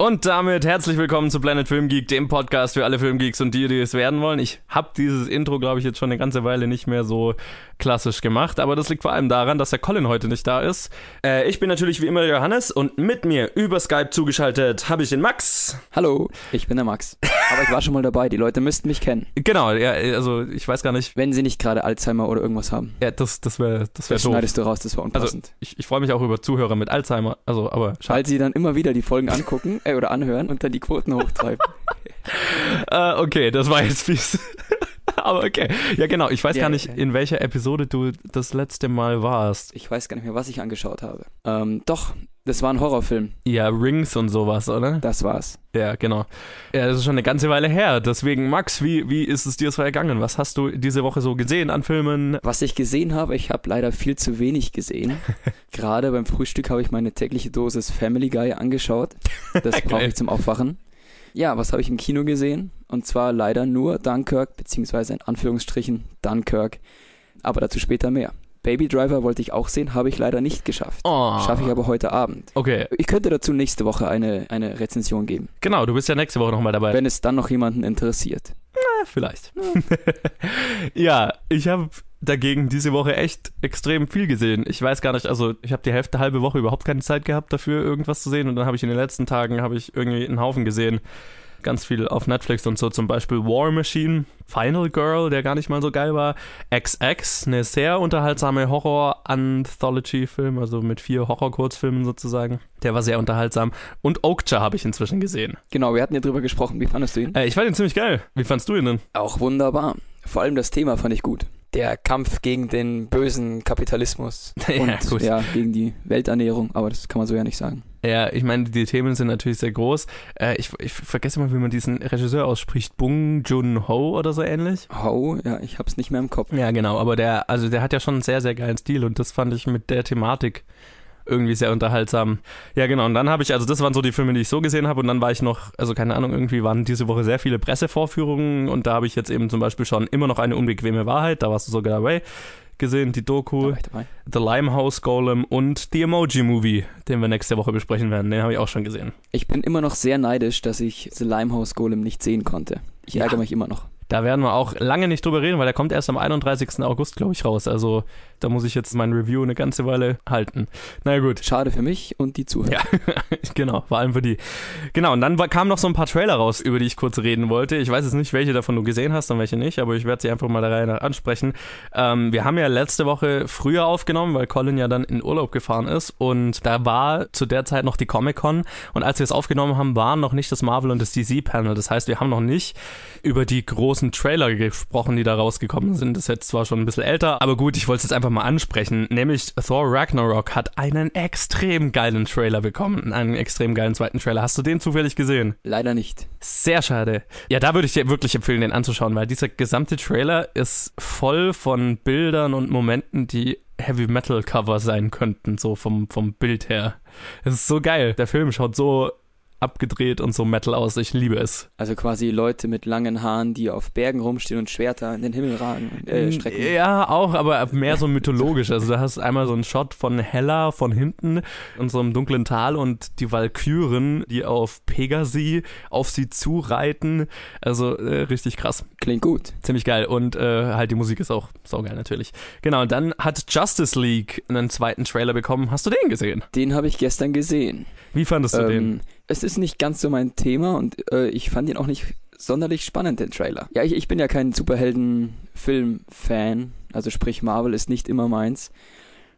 Und damit herzlich willkommen zu Planet Filmgeek, dem Podcast für alle Filmgeeks und die, die es werden wollen. Ich habe dieses Intro, glaube ich, jetzt schon eine ganze Weile nicht mehr so klassisch gemacht, aber das liegt vor allem daran, dass der Colin heute nicht da ist. Ich bin natürlich wie immer der Johannes und mit mir über Skype zugeschaltet habe ich den Max. Hallo, ich bin der Max, aber ich war schon mal dabei, die Leute müssten mich kennen. Genau, ja, also ich weiß gar nicht. Wenn sie nicht gerade Alzheimer oder irgendwas haben. Ja, das wäre doof. Das schneidest du raus, das war unpassend. Also, ich freue mich auch über Zuhörer mit Alzheimer, also aber schade. Weil sie dann immer wieder die Folgen angucken, oder anhören und dann die Quoten hochtreiben. Okay, das war jetzt fies. Aber okay. Ja, genau. Ich weiß gar nicht, in welcher Episode du das letzte Mal warst. Ich weiß gar nicht mehr, was ich angeschaut habe. Doch, das war ein Horrorfilm. Ja, Rings und sowas, oder? Das war's. Ja, genau. Ja, das ist schon eine ganze Weile her. Deswegen, Max, wie ist es dir so ergangen? Was hast du diese Woche so gesehen an Filmen? Was ich gesehen habe, ich habe leider viel zu wenig gesehen. Gerade beim Frühstück habe ich meine tägliche Dosis Family Guy angeschaut. Das brauche ich zum Aufwachen. Ja, was habe ich im Kino gesehen? Und zwar leider nur Dunkirk, beziehungsweise in Anführungsstrichen Dunkirk. Aber dazu später mehr. Baby Driver wollte ich auch sehen, habe ich leider nicht geschafft. Oh. Schaffe ich aber heute Abend. Okay. Ich könnte dazu nächste Woche eine Rezension geben. Genau, du bist ja nächste Woche nochmal dabei. Wenn es dann noch jemanden interessiert. Na, vielleicht. Ja, ich habe dagegen diese Woche echt extrem viel gesehen. Ich weiß gar nicht, also ich habe die halbe Woche überhaupt keine Zeit gehabt dafür, irgendwas zu sehen. Und dann habe ich in den letzten Tagen irgendwie einen Haufen gesehen. Ganz viel auf Netflix und so, zum Beispiel War Machine, Final Girl, der gar nicht mal so geil war, XX, eine sehr unterhaltsame Horror-Anthology-Film, also mit 4 Horror-Kurzfilmen sozusagen. Der war sehr unterhaltsam. Und Okja habe ich inzwischen gesehen. Genau, wir hatten ja drüber gesprochen. Wie fandest du ihn? Ich fand ihn ziemlich geil. Wie fandst du ihn denn? Auch wunderbar. Vor allem das Thema fand ich gut. Der Kampf gegen den bösen Kapitalismus und ja, gegen die Welternährung, aber das kann man so ja nicht sagen. Ja, ich meine, die Themen sind natürlich sehr groß. Ich vergesse mal, wie man diesen Regisseur ausspricht. Bong Joon-ho oder so ähnlich. Ho, ja, ich hab's nicht mehr im Kopf. Ja, genau, aber der hat ja schon einen sehr, sehr geilen Stil und das fand ich mit der Thematik irgendwie sehr unterhaltsam. Ja, genau, und dann habe ich, also das waren so die Filme, die ich so gesehen habe und dann war ich noch, also keine Ahnung, irgendwie waren diese Woche sehr viele Pressevorführungen und da habe ich jetzt eben zum Beispiel schon immer noch eine unbequeme Wahrheit, da warst du sogar dabei, gesehen, die Doku, The Limehouse Golem und The Emoji Movie, den wir nächste Woche besprechen werden, den habe ich auch schon gesehen. Ich bin immer noch sehr neidisch, dass ich The Limehouse Golem nicht sehen konnte. Ich ärgere mich immer noch. Da werden wir auch lange nicht drüber reden, weil der kommt erst am 31. August, glaube ich, raus. Also da muss ich jetzt mein Review eine ganze Weile halten. Na gut. Schade für mich und die Zuhörer. Ja, genau, vor allem für die. Genau, und dann kamen noch so ein paar Trailer raus, über die ich kurz reden wollte. Ich weiß jetzt nicht, welche davon du gesehen hast und welche nicht, aber ich werde sie einfach mal der Reihe nach ansprechen. Wir haben ja letzte Woche früher aufgenommen, weil Colin ja dann in Urlaub gefahren ist und da war zu der Zeit noch die Comic-Con und als wir es aufgenommen haben, waren noch nicht das Marvel- und das DC-Panel. Das heißt, wir haben noch nicht über die großen Trailer gesprochen, die da rausgekommen sind. Das ist jetzt zwar schon ein bisschen älter, aber gut, ich wollte es jetzt einfach mal ansprechen, nämlich Thor Ragnarok hat einen extrem geilen Trailer bekommen, einen extrem geilen zweiten Trailer. Hast du den zufällig gesehen? Leider nicht. Sehr schade. Ja, da würde ich dir wirklich empfehlen, den anzuschauen, weil dieser gesamte Trailer ist voll von Bildern und Momenten, die Heavy-Metal-Cover sein könnten, so vom Bild her. Es ist so geil. Der Film schaut so abgedreht und so Metal aus. Ich liebe es. Also quasi Leute mit langen Haaren, die auf Bergen rumstehen und Schwerter in den Himmel ragen, strecken. Ja, auch, aber mehr so mythologisch. Also da hast du einmal so einen Shot von Hela von hinten in so einem dunklen Tal und die Walküren, die auf Pegasi auf sie zureiten. Also richtig krass. Klingt gut. Ziemlich geil. Und halt die Musik ist auch saugeil natürlich. Genau, und dann hat Justice League einen zweiten Trailer bekommen. Hast du den gesehen? Den habe ich gestern gesehen. Wie fandest du den? Es ist nicht ganz so mein Thema und ich fand ihn auch nicht sonderlich spannend, den Trailer. Ja, ich bin ja kein Superhelden-Film-Fan, also sprich Marvel ist nicht immer meins.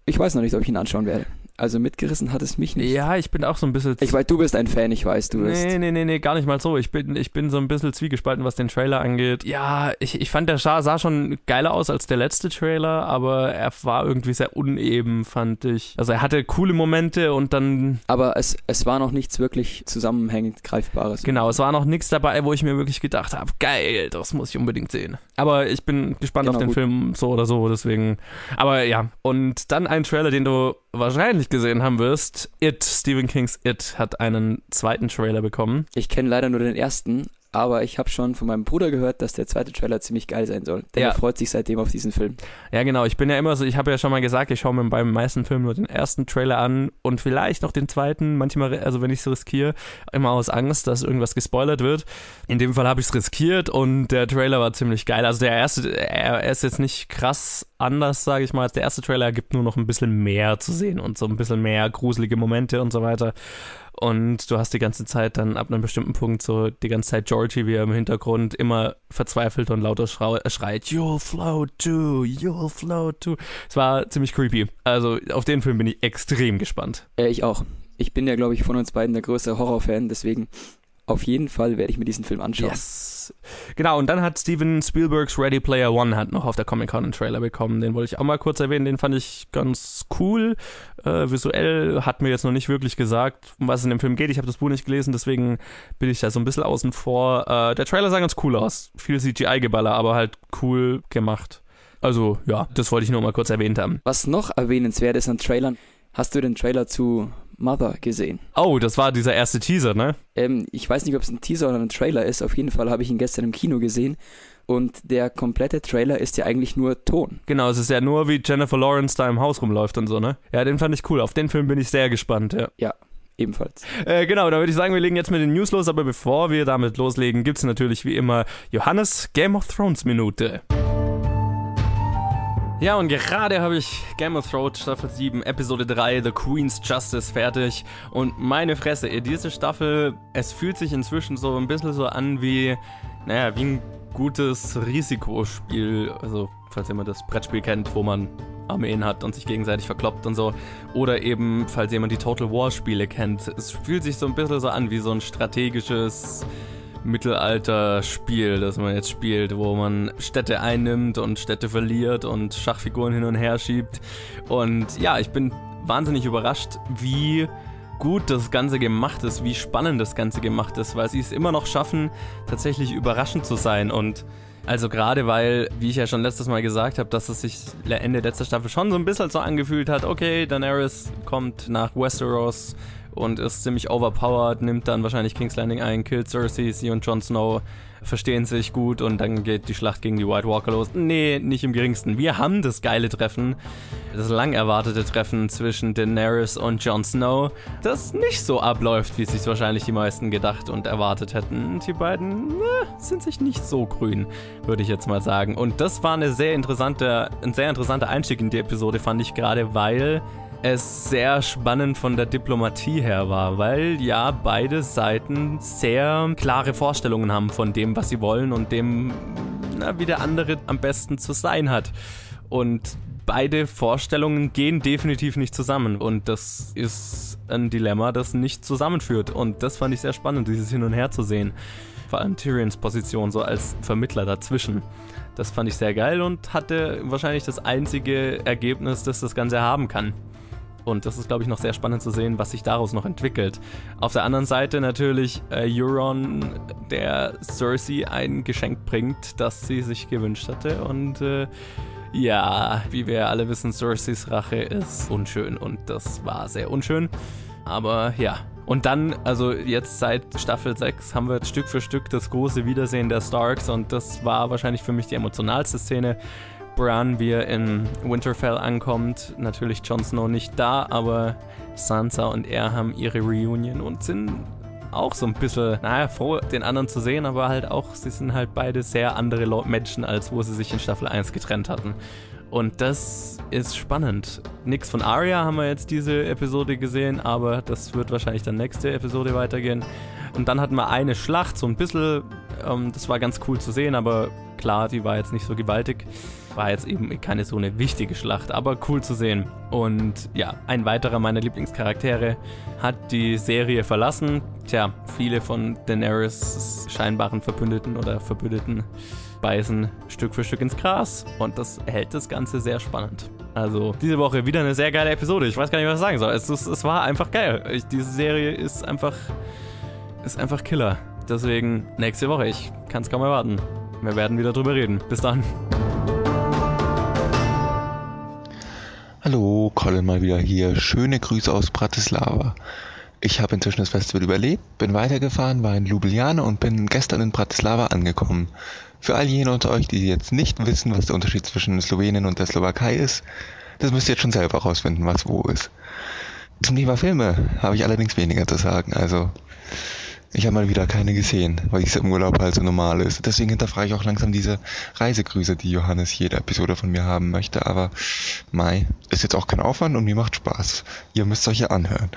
Ich weiß noch nicht, ob ich ihn anschauen werde. Also mitgerissen hat es mich nicht. Ja, ich bin auch so ein bisschen... Ich weiß, du bist ein Fan, ich weiß, du bist... Nee, gar nicht mal so. Ich bin so ein bisschen zwiegespalten, was den Trailer angeht. Ja, ich fand, der sah schon geiler aus als der letzte Trailer, aber er war irgendwie sehr uneben, fand ich. Also er hatte coole Momente und dann... Aber es war noch nichts wirklich zusammenhängend Greifbares. Genau, es war noch nichts dabei, wo ich mir wirklich gedacht habe, geil, das muss ich unbedingt sehen. Aber ich bin gespannt auf den Film, so oder so, deswegen... Aber ja, und dann ein Trailer, den du wahrscheinlich gesehen haben wirst. It, Stephen Kings It, hat einen zweiten Trailer bekommen. Ich kenne leider nur den ersten, aber ich habe schon von meinem Bruder gehört, dass der zweite Trailer ziemlich geil sein soll. Der freut sich seitdem auf diesen Film. Ja, genau. Ich bin ja immer so, ich habe ja schon mal gesagt, ich schaue mir beim meisten Film nur den ersten Trailer an und vielleicht noch den zweiten. Manchmal, also wenn ich es riskiere, immer aus Angst, dass irgendwas gespoilert wird. In dem Fall habe ich es riskiert und der Trailer war ziemlich geil. Also der erste, er ist jetzt nicht krass anders, sage ich mal, als der erste Trailer, gibt nur noch ein bisschen mehr zu sehen und so ein bisschen mehr gruselige Momente und so weiter. Und du hast die ganze Zeit dann ab einem bestimmten Punkt so die ganze Zeit Georgie, wie er im Hintergrund immer verzweifelt und lauter schreit, you'll float too, you'll float too. Es war ziemlich creepy. Also auf den Film bin ich extrem gespannt. Ich auch. Ich bin ja, glaube ich, von uns beiden der größte Horrorfan, deswegen auf jeden Fall werde ich mir diesen Film anschauen. Yes. Genau, und dann hat Steven Spielbergs Ready Player One hat noch auf der Comic-Con einen Trailer bekommen. Den wollte ich auch mal kurz erwähnen. Den fand ich ganz cool. Visuell hat mir jetzt noch nicht wirklich gesagt, um was es in dem Film geht. Ich habe das Buch nicht gelesen, deswegen bin ich da so ein bisschen außen vor. Der Trailer sah ganz cool aus. Viel CGI-Geballer, aber halt cool gemacht. Also ja, das wollte ich nur mal kurz erwähnt haben. Was noch erwähnenswert ist an Trailern, hast du den Trailer zu Mother gesehen? Oh, das war dieser erste Teaser, ne? Ich weiß nicht, ob es ein Teaser oder ein Trailer ist. Auf jeden Fall habe ich ihn gestern im Kino gesehen. Und der komplette Trailer ist ja eigentlich nur Ton. Genau, es ist ja nur, wie Jennifer Lawrence da im Haus rumläuft und so, ne? Ja, den fand ich cool. Auf den Film bin ich sehr gespannt, ja. Ja, ebenfalls. Genau, da würde ich sagen, wir legen jetzt mit den News los. Aber bevor wir damit loslegen, gibt es natürlich wie immer Johannes Game of Thrones Minute. Ja, und gerade habe ich Game of Thrones Staffel 7, Episode 3, The Queen's Justice fertig. Und meine Fresse, diese Staffel, es fühlt sich inzwischen so ein bisschen so an wie, naja, wie ein gutes Risikospiel. Also, falls jemand das Brettspiel kennt, wo man Armeen hat und sich gegenseitig verkloppt und so. Oder eben, falls jemand die Total War Spiele kennt. Es fühlt sich so ein bisschen so an wie so ein strategisches Mittelalter-Spiel, das man jetzt spielt, wo man Städte einnimmt und Städte verliert und Schachfiguren hin und her schiebt. Und ja, ich bin wahnsinnig überrascht, wie gut das Ganze gemacht ist, wie spannend das Ganze gemacht ist, weil sie es immer noch schaffen, tatsächlich überraschend zu sein. Und also gerade weil, wie ich ja schon letztes Mal gesagt habe, dass es sich Ende letzter Staffel schon so ein bisschen so angefühlt hat, okay, Daenerys kommt nach Westeros und ist ziemlich overpowered, nimmt dann wahrscheinlich King's Landing ein, killt Cersei, sie und Jon Snow verstehen sich gut und dann geht die Schlacht gegen die White Walker los. Nee, nicht im geringsten. Wir haben das geile Treffen, das lang erwartete Treffen zwischen Daenerys und Jon Snow, das nicht so abläuft, wie es sich wahrscheinlich die meisten gedacht und erwartet hätten. Die beiden sind sich nicht so grün, würde ich jetzt mal sagen. Und das war ein sehr interessanter Einstieg in die Episode, fand ich, gerade weil es sehr spannend von der Diplomatie her war, weil ja beide Seiten sehr klare Vorstellungen haben von dem, was sie wollen und dem, wie der andere am besten zu sein hat. Und beide Vorstellungen gehen definitiv nicht zusammen und das ist ein Dilemma, das nicht zusammenführt. Und das fand ich sehr spannend, dieses Hin und Her zu sehen. Vor allem Tyrions Position so als Vermittler dazwischen. Das fand ich sehr geil und hatte wahrscheinlich das einzige Ergebnis, das das Ganze haben kann. Und das ist, glaube ich, noch sehr spannend zu sehen, was sich daraus noch entwickelt. Auf der anderen Seite natürlich Euron, der Cersei ein Geschenk bringt, das sie sich gewünscht hatte. Und ja, wie wir alle wissen, Cerseis Rache ist unschön und das war sehr unschön. Aber ja. Und dann, also jetzt seit Staffel 6 haben wir Stück für Stück das große Wiedersehen der Starks und das war wahrscheinlich für mich die emotionalste Szene. Bran, wie er in Winterfell ankommt, natürlich Jon Snow nicht da, aber Sansa und er haben ihre Reunion und sind auch so ein bisschen, froh, den anderen zu sehen, aber halt auch, sie sind halt beide sehr andere Menschen, als wo sie sich in Staffel 1 getrennt hatten. Und das ist spannend. Nix von Arya haben wir jetzt diese Episode gesehen, aber das wird wahrscheinlich dann nächste Episode weitergehen. Und dann hatten wir eine Schlacht, so ein bisschen, das war ganz cool zu sehen, aber klar, die war jetzt nicht so gewaltig. War jetzt eben keine so eine wichtige Schlacht, aber cool zu sehen. Und ja, ein weiterer meiner Lieblingscharaktere hat die Serie verlassen. Tja, viele von Daenerys scheinbaren Verbündeten oder Verbündeten beißen Stück für Stück ins Gras. Und das hält das Ganze sehr spannend. Also diese Woche wieder eine sehr geile Episode. Ich weiß gar nicht, was ich sagen soll. Es war einfach geil. Diese Serie ist einfach Killer. Deswegen nächste Woche. Ich kann es kaum erwarten. Wir werden wieder drüber reden. Bis dann. Hallo, Colin mal wieder hier. Schöne Grüße aus Bratislava. Ich habe inzwischen das Festival überlebt, bin weitergefahren, war in Ljubljana und bin gestern in Bratislava angekommen. Für all jene unter euch, die jetzt nicht wissen, was der Unterschied zwischen Slowenien und der Slowakei ist, das müsst ihr jetzt schon selber rausfinden, was wo ist. Zum Thema Filme habe ich allerdings weniger zu sagen, also ich habe mal wieder keine gesehen, weil es im Urlaub halt so normal ist. Deswegen hinterfrage ich auch langsam diese Reisegrüße, die Johannes jede Episode von mir haben möchte, aber mei, ist jetzt auch kein Aufwand und mir macht Spaß. Ihr müsst euch ja anhören.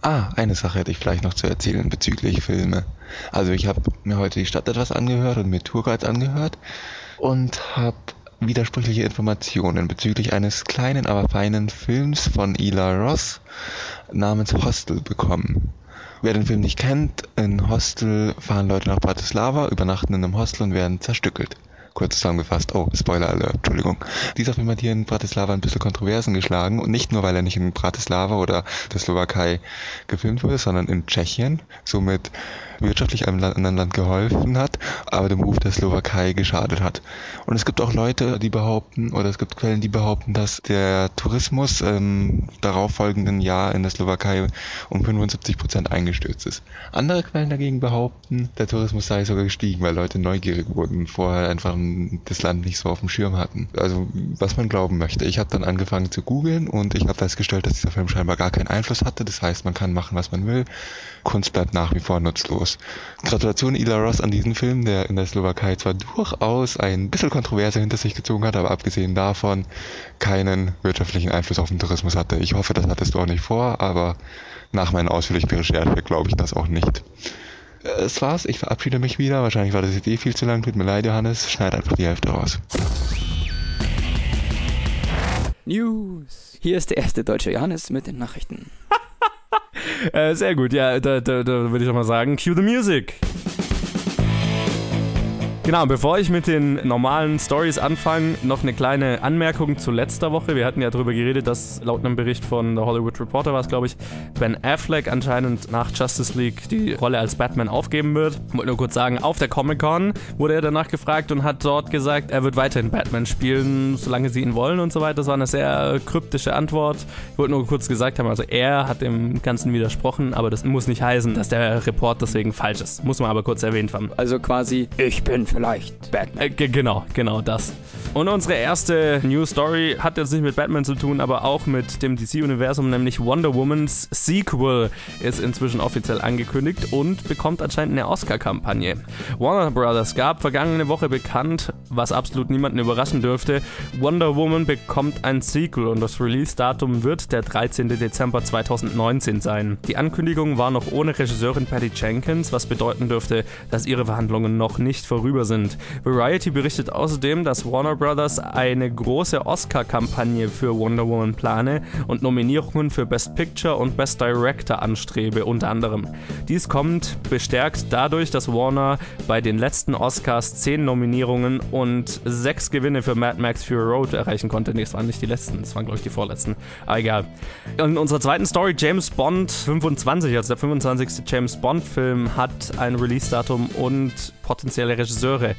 Ah, eine Sache hätte ich vielleicht noch zu erzählen bezüglich Filme. Also ich habe mir heute die Stadt etwas angehört und mir Tourguides angehört und habe widersprüchliche Informationen bezüglich eines kleinen, aber feinen Films von Ila Ross namens Hostel bekommen. Wer den Film nicht kennt, in Hostel fahren Leute nach Bratislava, übernachten in einem Hostel und werden zerstückelt. Kurz zusammengefasst, oh, Spoiler Alert, Entschuldigung. Dieser Film hat hier in Bratislava ein bisschen Kontroversen geschlagen und nicht nur, weil er nicht in Bratislava oder der Slowakei gefilmt wurde, sondern in Tschechien, somit wirtschaftlich einem anderen Land geholfen hat, aber dem Ruf der Slowakei geschadet hat. Und es gibt auch Leute, die behaupten, oder es gibt Quellen, die behaupten, dass der Tourismus im darauffolgenden Jahr in der Slowakei um 75% eingestürzt ist. Andere Quellen dagegen behaupten, der Tourismus sei sogar gestiegen, weil Leute neugierig wurden, vorher einfach das Land nicht so auf dem Schirm hatten. Also, was man glauben möchte. Ich habe dann angefangen zu googeln und ich habe festgestellt, dass dieser Film scheinbar gar keinen Einfluss hatte. Das heißt, man kann machen, was man will. Kunst bleibt nach wie vor nutzlos. Gratulation Ila Ross an diesen Film, der in der Slowakei zwar durchaus ein bisschen Kontroverse hinter sich gezogen hat, aber abgesehen davon keinen wirtschaftlichen Einfluss auf den Tourismus hatte. Ich hoffe, das hattest du auch nicht vor, aber nach meinen ausführlichen Recherchen glaube ich das auch nicht. Das war's, ich verabschiede mich wieder. Wahrscheinlich war das jetzt viel zu lang. Tut mir leid, Johannes. Schneid einfach die Hälfte raus. News. Hier ist der erste deutsche Johannes mit den Nachrichten. Sehr gut, ja, da würde ich doch mal sagen, cue the music. Genau, bevor ich mit den normalen Stories anfange, noch eine kleine Anmerkung zu letzter Woche. Wir hatten ja darüber geredet, dass laut einem Bericht von The Hollywood Reporter war es, glaube ich, Ben Affleck anscheinend nach Justice League die Rolle als Batman aufgeben wird. Ich wollte nur kurz sagen, auf der Comic-Con wurde er danach gefragt und hat dort gesagt, er wird weiterhin Batman spielen, solange sie ihn wollen und so weiter. Das war eine sehr kryptische Antwort. Ich wollte nur kurz gesagt haben, also er hat dem Ganzen widersprochen, aber das muss nicht heißen, dass der Report deswegen falsch ist. Muss man aber kurz erwähnt haben. Also quasi, ich bin vielleicht Batman. Genau das. Und unsere erste News Story hat jetzt nicht mit Batman zu tun, aber auch mit dem DC-Universum, nämlich Wonder Womans Sequel ist inzwischen offiziell angekündigt und bekommt anscheinend eine Oscar-Kampagne. Warner Brothers gab vergangene Woche bekannt, was absolut niemanden überraschen dürfte, Wonder Woman bekommt ein Sequel und das Release-Datum wird der 13. Dezember 2019 sein. Die Ankündigung war noch ohne Regisseurin Patty Jenkins, was bedeuten dürfte, dass ihre Verhandlungen noch nicht vorüber sind. Variety berichtet außerdem, dass Warner Brothers eine große Oscar-Kampagne für Wonder Woman plane und Nominierungen für Best Picture und Best Director anstrebe, unter anderem. Dies kommt bestärkt dadurch, dass Warner bei den letzten Oscars 10 Nominierungen und 6 Gewinne für Mad Max Fury Road erreichen konnte. Nee, das waren nicht die letzten, das waren, glaube ich, die vorletzten. Aber egal. In unserer zweiten Story, James Bond 25, also der 25. James Bond-Film, hat ein Release-Datum und potenzielle Regisseure.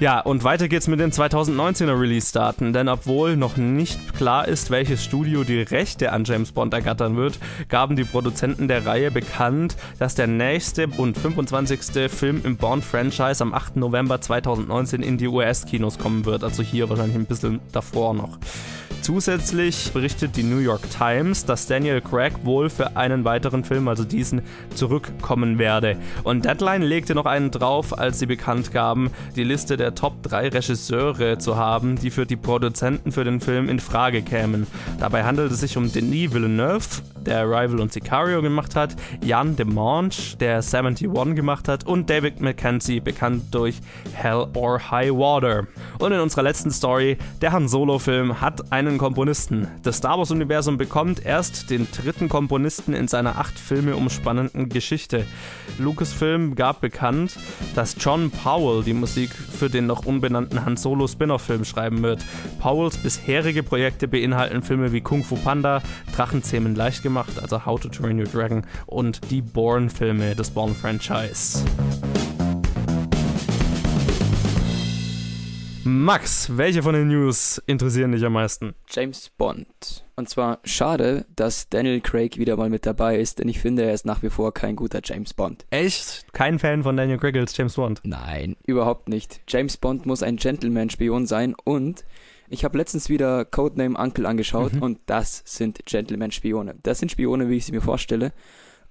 Ja, und weiter geht's mit den 2019er Release-Daten, denn obwohl noch nicht klar ist, welches Studio die Rechte an James Bond ergattern wird, gaben die Produzenten der Reihe bekannt, dass der nächste und 25. Film im Bond-Franchise am 8. November 2019 in die US-Kinos kommen wird, also hier wahrscheinlich ein bisschen davor noch. Zusätzlich berichtet die New York Times, dass Daniel Craig wohl für einen weiteren Film, also diesen, zurückkommen werde. Und Deadline legte noch einen drauf, als sie bekannt gaben, die Liste der Top 3 Regisseure zu haben, die für die Produzenten für den Film in Frage kämen. Dabei handelt es sich um Denis Villeneuve, der Arrival und Sicario gemacht hat, Jan de Monge, der 71 gemacht hat und David Mackenzie, bekannt durch Hell or High Water. Und in unserer letzten Story, der Han Solo-Film hat einen Komponisten. Das Star Wars-Universum bekommt erst den dritten Komponisten in seiner 8 Filme umspannenden Geschichte. Lucasfilm gab bekannt, dass John Powell die Musik für den noch unbenannten Han Solo-Spin-Off-Film schreiben wird. Powells bisherige Projekte beinhalten Filme wie Kung Fu Panda, Drachenzähmen leicht gemacht, also How to Train Your Dragon und die Bourne-Filme des Bourne-Franchise. Max, welche von den News interessieren dich am meisten? James Bond. Und zwar schade, dass Daniel Craig wieder mal mit dabei ist, denn ich finde, er ist nach wie vor kein guter James Bond. Echt? Kein Fan von Daniel Craig als James Bond? Nein, überhaupt nicht. James Bond muss ein Gentleman-Spion sein und ich habe letztens wieder Codename Uncle angeschaut und das sind Gentleman-Spione. Das sind Spione, wie ich sie mir vorstelle.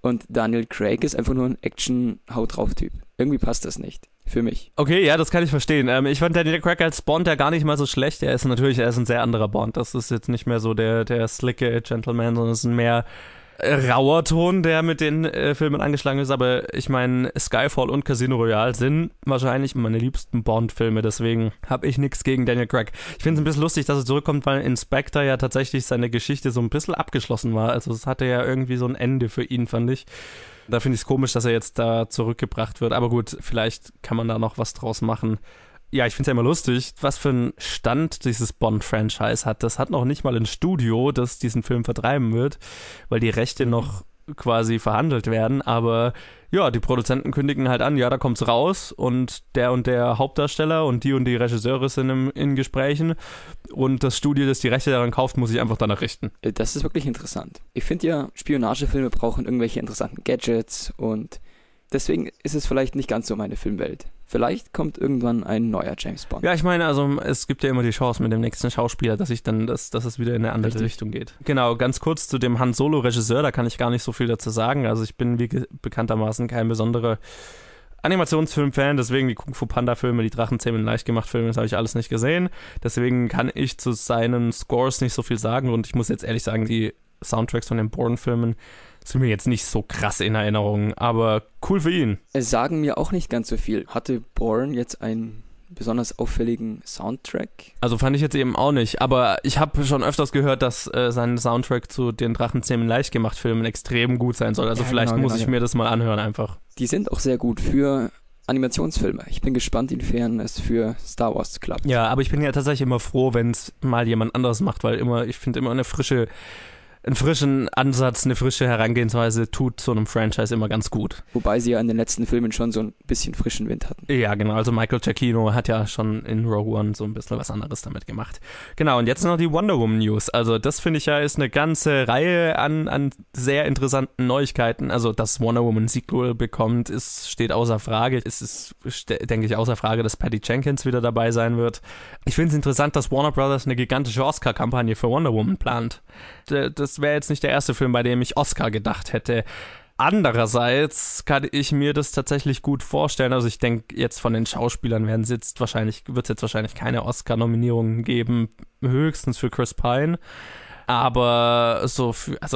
Und Daniel Craig ist einfach nur ein Action-Haut-drauf-Typ. Irgendwie passt das nicht. Für mich. Okay, ja, das kann ich verstehen. Ich fand Daniel Craig als Bond ja gar nicht mal so schlecht. Er ist ein sehr anderer Bond. Das ist jetzt nicht mehr so der slicke Gentleman, sondern es ist ein mehr rauer Ton, der mit den Filmen angeschlagen ist. Aber ich meine, Skyfall und Casino Royale sind wahrscheinlich meine liebsten Bond-Filme. Deswegen habe ich nichts gegen Daniel Craig. Ich finde es ein bisschen lustig, dass er zurückkommt, weil Inspector ja tatsächlich seine Geschichte so ein bisschen abgeschlossen war. Also es hatte ja irgendwie so ein Ende für ihn, fand ich. Da finde ich es komisch, dass er jetzt da zurückgebracht wird. Aber gut, vielleicht kann man da noch was draus machen. Ja, ich finde es ja immer lustig, was für einen Stand dieses Bond-Franchise hat. Das hat noch nicht mal ein Studio, das diesen Film vertreiben wird, weil die Rechte noch quasi verhandelt werden. Aber ja, die Produzenten kündigen halt an, ja, da kommt's raus und der Hauptdarsteller und die Regisseure sind in Gesprächen und das Studio, das die Rechte daran kauft, muss sich einfach danach richten. Das ist wirklich interessant. Ich finde ja, Spionagefilme brauchen irgendwelche interessanten Gadgets und deswegen ist es vielleicht nicht ganz so meine Filmwelt. Vielleicht kommt irgendwann ein neuer James Bond. Ja, ich meine, also es gibt ja immer die Chance mit dem nächsten Schauspieler, dass es wieder in eine andere Richtung geht. Genau, ganz kurz zu dem Han Solo-Regisseur, da kann ich gar nicht so viel dazu sagen. Also ich bin wie bekanntermaßen kein besonderer Animationsfilm-Fan, deswegen die Kung-Fu-Panda-Filme, die Drachenzähmen leicht gemacht Filme, das habe ich alles nicht gesehen. Deswegen kann ich zu seinen Scores nicht so viel sagen und ich muss jetzt ehrlich sagen, die Soundtracks von den Bourne-Filmen sind mir jetzt nicht so krass in Erinnerung, aber cool für ihn. Es sagen mir auch nicht ganz so viel. Hatte Bourne jetzt einen besonders auffälligen Soundtrack? Also fand ich jetzt eben auch nicht, aber ich habe schon öfters gehört, dass sein Soundtrack zu den Drachenzähmen leicht gemacht Filmen extrem gut sein soll. Also ja, vielleicht muss ich mir das mal anhören einfach. Die sind auch sehr gut für Animationsfilme. Ich bin gespannt, inwiefern es für Star Wars klappt. Ja, aber ich bin ja tatsächlich immer froh, wenn es mal jemand anderes macht, weil ich finde einen frischen Ansatz, eine frische Herangehensweise tut so einem Franchise immer ganz gut. Wobei sie ja in den letzten Filmen schon so ein bisschen frischen Wind hatten. Ja, genau. Also Michael Giacchino hat ja schon in Rogue One so ein bisschen was anderes damit gemacht. Genau, und jetzt noch die Wonder Woman News. Also das finde ich ja ist eine ganze Reihe an sehr interessanten Neuigkeiten. Also dass Wonder Woman Sequel bekommt, steht außer Frage. Es ist, denke ich, außer Frage, dass Patty Jenkins wieder dabei sein wird. Ich finde es interessant, dass Warner Brothers eine gigantische Oscar-Kampagne für Wonder Woman plant. Das wäre jetzt nicht der erste Film, bei dem ich Oscar gedacht hätte. Andererseits kann ich mir das tatsächlich gut vorstellen. Also ich denke, jetzt von den Schauspielern wird es jetzt wahrscheinlich keine Oscar-Nominierungen geben, höchstens für Chris Pine. Aber also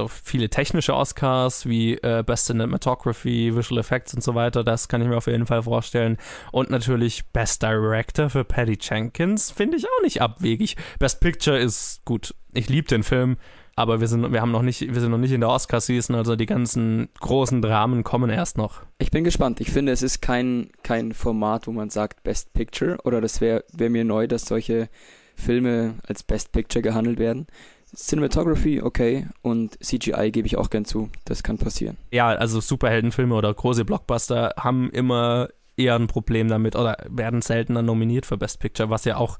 viele technische Oscars wie Best Cinematography, Visual Effects und so weiter, das kann ich mir auf jeden Fall vorstellen. Und natürlich Best Director für Patty Jenkins finde ich auch nicht abwegig. Best Picture ist gut. Ich liebe den Film. Aber wir sind noch nicht in der Oscar-Season, also die ganzen großen Dramen kommen erst noch. Ich bin gespannt. Ich finde, es ist kein Format, wo man sagt Best Picture, oder das wäre mir neu, dass solche Filme als Best Picture gehandelt werden. Cinematography, okay, und CGI gebe ich auch gern zu. Das kann passieren. Ja, also Superheldenfilme oder große Blockbuster haben immer eher ein Problem damit oder werden seltener nominiert für Best Picture, was ja auch...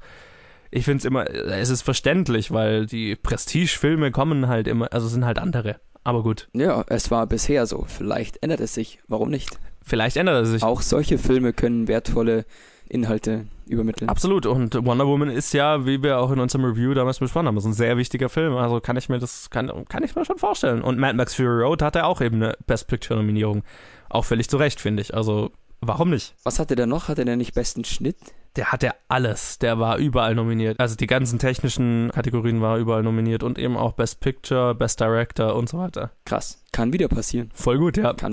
Ich finde es immer, es ist verständlich, weil die Prestige-Filme kommen halt immer, also sind halt andere, aber gut. Ja, es war bisher so, vielleicht ändert es sich, warum nicht? Vielleicht ändert es sich. Auch solche Filme können wertvolle Inhalte übermitteln. Absolut, und Wonder Woman ist ja, wie wir auch in unserem Review damals besprochen haben, ist ein sehr wichtiger Film, also kann ich mir schon vorstellen. Und Mad Max Fury Road hatte auch eben eine Best Picture-Nominierung, auch völlig zu Recht, finde ich, also... Warum nicht? Was hatte der noch? Hatte der nicht besten Schnitt? Der hatte alles. Der war überall nominiert. Also die ganzen technischen Kategorien war überall nominiert und eben auch Best Picture, Best Director und so weiter. Krass. Kann wieder passieren. Voll gut, ja. Da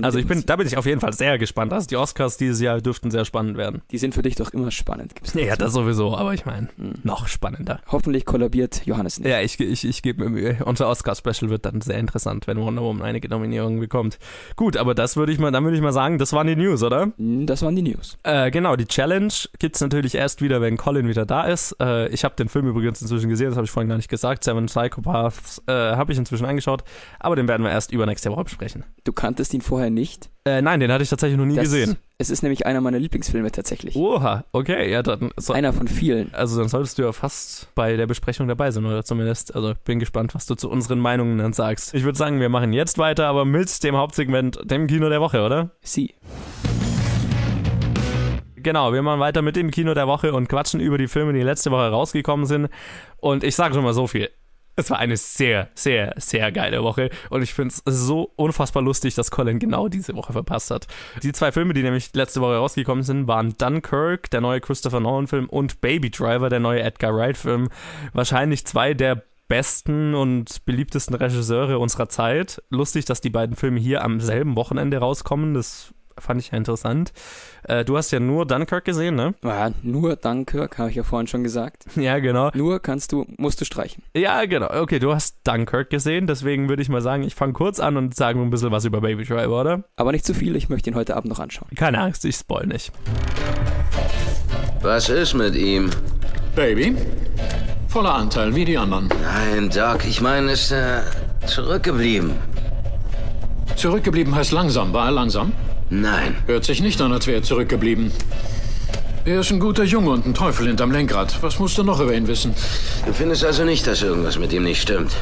bin ich auf jeden Fall sehr gespannt. Also die Oscars dieses Jahr dürften sehr spannend werden. Die sind für dich doch immer spannend. Gibt's ja, das sowieso. Aber ich meine, noch spannender. Hoffentlich kollabiert Johannes nicht. Ja, ich gebe mir Mühe. Unser Oscar-Special wird dann sehr interessant, wenn Wonder Woman einige Nominierungen bekommt. Gut, aber dann würde ich mal sagen, das waren die News, oder? Das waren die News. Genau, die Challenge gibt es natürlich erst wieder, wenn Colin wieder da ist. Ich habe den Film übrigens inzwischen gesehen, das habe ich vorhin gar nicht gesagt. Seven Psychopaths habe ich inzwischen angeschaut, aber den werden wir erst übernächste Woche besprechen. Du kanntest ihn vorher nicht? Nein, den hatte ich tatsächlich noch nie gesehen. Es ist nämlich einer meiner Lieblingsfilme tatsächlich. Oha, okay. Ja, dann einer von vielen. Also dann solltest du ja fast bei der Besprechung dabei sein, oder zumindest. Also bin gespannt, was du zu unseren Meinungen dann sagst. Ich würde sagen, wir machen jetzt weiter, aber mit dem Hauptsegment, dem Kino der Woche, oder? Sie. Genau, wir machen weiter mit dem Kino der Woche und quatschen über die Filme, die letzte Woche rausgekommen sind. Und ich sage schon mal so viel. Es war eine sehr, sehr, sehr geile Woche und ich finde es so unfassbar lustig, dass Colin genau diese Woche verpasst hat. Die zwei Filme, die nämlich letzte Woche rausgekommen sind, waren Dunkirk, der neue Christopher Nolan-Film, und Baby Driver, der neue Edgar Wright-Film. Wahrscheinlich zwei der besten und beliebtesten Regisseure unserer Zeit. Lustig, dass die beiden Filme hier am selben Wochenende rauskommen, das fand ich ja interessant. Du hast ja nur Dunkirk gesehen, ne? Ja, nur Dunkirk, habe ich ja vorhin schon gesagt. Ja, genau. Nur musst du streichen. Ja, genau. Okay, du hast Dunkirk gesehen, deswegen würde ich mal sagen, ich fange kurz an und sage ein bisschen was über Baby Driver, oder? Aber nicht zu viel, ich möchte ihn heute Abend noch anschauen. Keine Angst, ich spoil nicht. Was ist mit ihm? Baby? Voller Anteil, wie die anderen. Nein, Doc, ich meine, ist er zurückgeblieben? Zurückgeblieben heißt langsam. War er langsam? Nein. Hört sich nicht an, als wäre er zurückgeblieben. Er ist ein guter Junge und ein Teufel hinterm Lenkrad. Was musst du noch über ihn wissen? Du findest also nicht, dass irgendwas mit ihm nicht stimmt?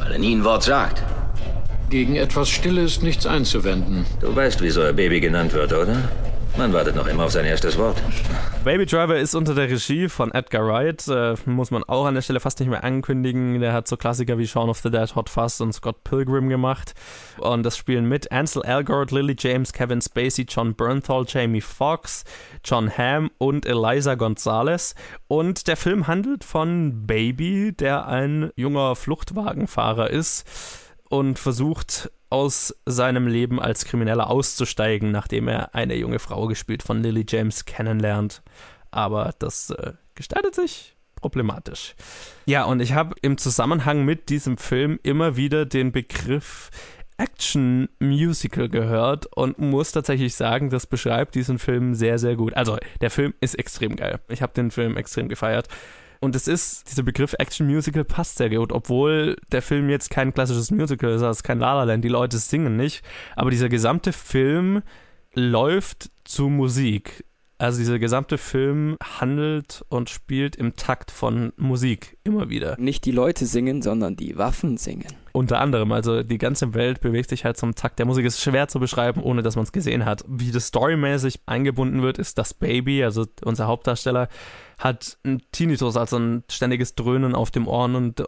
Weil er nie ein Wort sagt. Gegen etwas Stille ist nichts einzuwenden. Du weißt, wieso er Baby genannt wird, oder? Man wartet noch immer auf sein erstes Wort. Baby Driver ist unter der Regie von Edgar Wright. Muss man auch an der Stelle fast nicht mehr ankündigen. Der hat so Klassiker wie Shaun of the Dead, Hot Fuzz und Scott Pilgrim gemacht. Und das spielen mit Ansel Elgort, Lily James, Kevin Spacey, John Bernthal, Jamie Foxx, John Hamm und Eliza Gonzalez. Und der Film handelt von Baby, der ein junger Fluchtwagenfahrer ist und versucht, aus seinem Leben als Krimineller auszusteigen, nachdem er eine junge Frau, gespielt von Lily James, kennenlernt. Aber das gestaltet sich problematisch. Ja, und ich habe im Zusammenhang mit diesem Film immer wieder den Begriff Action-Musical gehört und muss tatsächlich sagen, das beschreibt diesen Film sehr, sehr gut. Also, der Film ist extrem geil. Ich habe den Film extrem gefeiert. Und dieser Begriff Action-Musical passt sehr gut, obwohl der Film jetzt kein klassisches Musical ist, also kein La La Land, die Leute singen nicht, aber dieser gesamte Film läuft zu Musik. Also dieser gesamte Film handelt und spielt im Takt von Musik immer wieder. Nicht die Leute singen, sondern die Waffen singen. Unter anderem, also die ganze Welt bewegt sich halt zum Takt der Musik. Es ist schwer zu beschreiben, ohne dass man es gesehen hat. Wie das storymäßig eingebunden wird, ist, dass Baby, also unser Hauptdarsteller, hat ein Tinnitus, also ein ständiges Dröhnen auf den Ohren und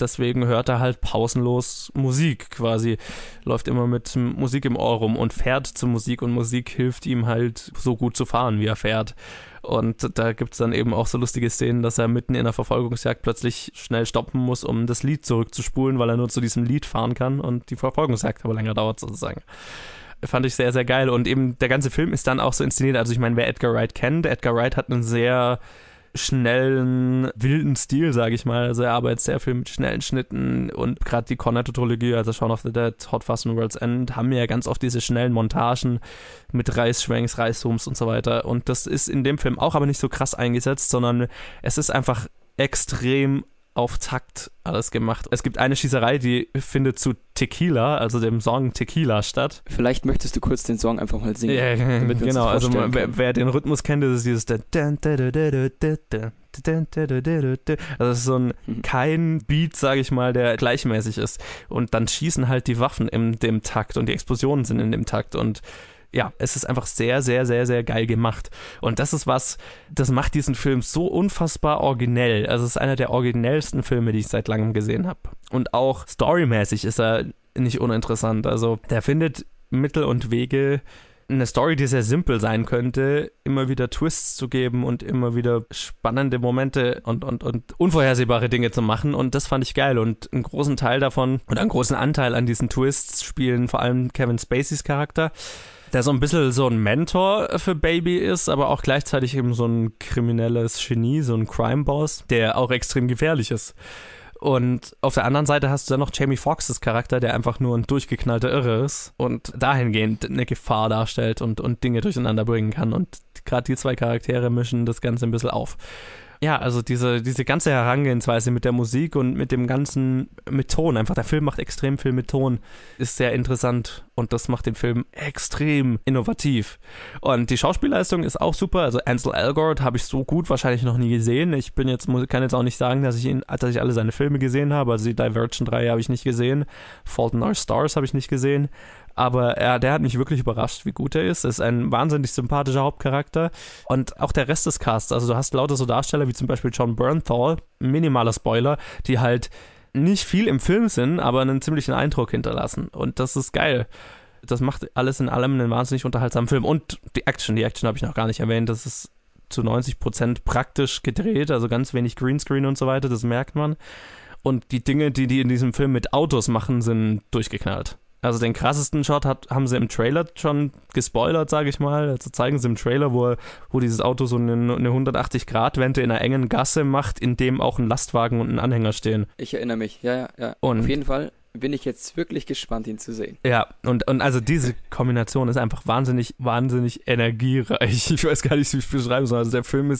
deswegen hört er halt pausenlos Musik quasi. Läuft immer mit Musik im Ohr rum und fährt zu Musik und Musik hilft ihm halt so gut zu fahren, wie er fährt. Und da gibt es dann eben auch so lustige Szenen, dass er mitten in der Verfolgungsjagd plötzlich schnell stoppen muss, um das Lied zurückzuspulen, weil er nur zu diesem Lied fahren kann und die Verfolgungsjagd aber länger dauert sozusagen. Fand ich sehr, sehr geil. Und eben der ganze Film ist dann auch so inszeniert. Also ich meine, wer Edgar Wright kennt, Edgar Wright hat einen sehr schnellen, wilden Stil, sage ich mal. Also er arbeitet sehr viel mit schnellen Schnitten und gerade die Cornetto-Trilogie, also Shaun of the Dead, Hot Fuzz und World's End, haben ja ganz oft diese schnellen Montagen mit Reißschwenks, Reißzooms und so weiter. Und das ist in dem Film auch aber nicht so krass eingesetzt, sondern es ist einfach extrem auf Takt alles gemacht. Es gibt eine Schießerei, die findet zu Tequila, also dem Song Tequila, statt. Vielleicht möchtest du kurz den Song einfach mal singen. Ja, genau, also wer den Rhythmus kennt, das ist dieses... Also es ist so kein Beat, sage ich mal, der gleichmäßig ist. Und dann schießen halt die Waffen in dem Takt und die Explosionen sind in dem Takt und ja, es ist einfach sehr, sehr, sehr, sehr geil gemacht. Und das ist was, das macht diesen Film so unfassbar originell. Also es ist einer der originellsten Filme, die ich seit langem gesehen habe. Und auch storymäßig ist er nicht uninteressant. Also der findet Mittel und Wege, eine Story, die sehr simpel sein könnte, immer wieder Twists zu geben und immer wieder spannende Momente und unvorhersehbare Dinge zu machen. Und das fand ich geil. Und einen großen Teil davon und einen großen Anteil an diesen Twists spielen vor allem Kevin Spaceys Charakter, der so ein bisschen so ein Mentor für Baby ist, aber auch gleichzeitig eben so ein kriminelles Genie, so ein Crime-Boss, der auch extrem gefährlich ist. Und auf der anderen Seite hast du dann noch Jamie Foxxes Charakter, der einfach nur ein durchgeknallter Irre ist und dahingehend eine Gefahr darstellt und Dinge durcheinander bringen kann. Und gerade die zwei Charaktere mischen das Ganze ein bisschen auf. Ja, also diese ganze Herangehensweise mit der Musik und mit dem ganzen, mit Ton, einfach der Film macht extrem viel mit Ton, ist sehr interessant und das macht den Film extrem innovativ. Und die Schauspielleistung ist auch super. Also Ansel Elgort habe ich so gut wahrscheinlich noch nie gesehen. Ich bin jetzt, kann jetzt auch nicht sagen, dass ich alle seine Filme gesehen habe. Also die Divergent 3 habe ich nicht gesehen. Fault in Our Stars habe ich nicht gesehen. Aber der hat mich wirklich überrascht, wie gut er ist. Er ist ein wahnsinnig sympathischer Hauptcharakter. Und auch der Rest des Casts. Also du hast lauter so Darsteller wie zum Beispiel John Bernthal, minimaler Spoiler, die halt nicht viel im Film sind, aber einen ziemlichen Eindruck hinterlassen. Und das ist geil. Das macht alles in allem einen wahnsinnig unterhaltsamen Film. Und die Action. Die Action habe ich noch gar nicht erwähnt. Das ist zu 90% praktisch gedreht. Also ganz wenig Greenscreen und so weiter. Das merkt man. Und die Dinge, die in diesem Film mit Autos machen, sind durchgeknallt. Also den krassesten Shot haben sie im Trailer schon gespoilert, sage ich mal. Also zeigen sie im Trailer, wo dieses Auto so eine 180-Grad-Wende in einer engen Gasse macht, in dem auch ein Lastwagen und ein Anhänger stehen. Ich erinnere mich, ja. Und auf jeden Fall bin ich jetzt wirklich gespannt, ihn zu sehen. Ja, und also diese Kombination ist einfach wahnsinnig, wahnsinnig energiereich. Ich weiß gar nicht, wie ich es beschreiben soll. Also der Film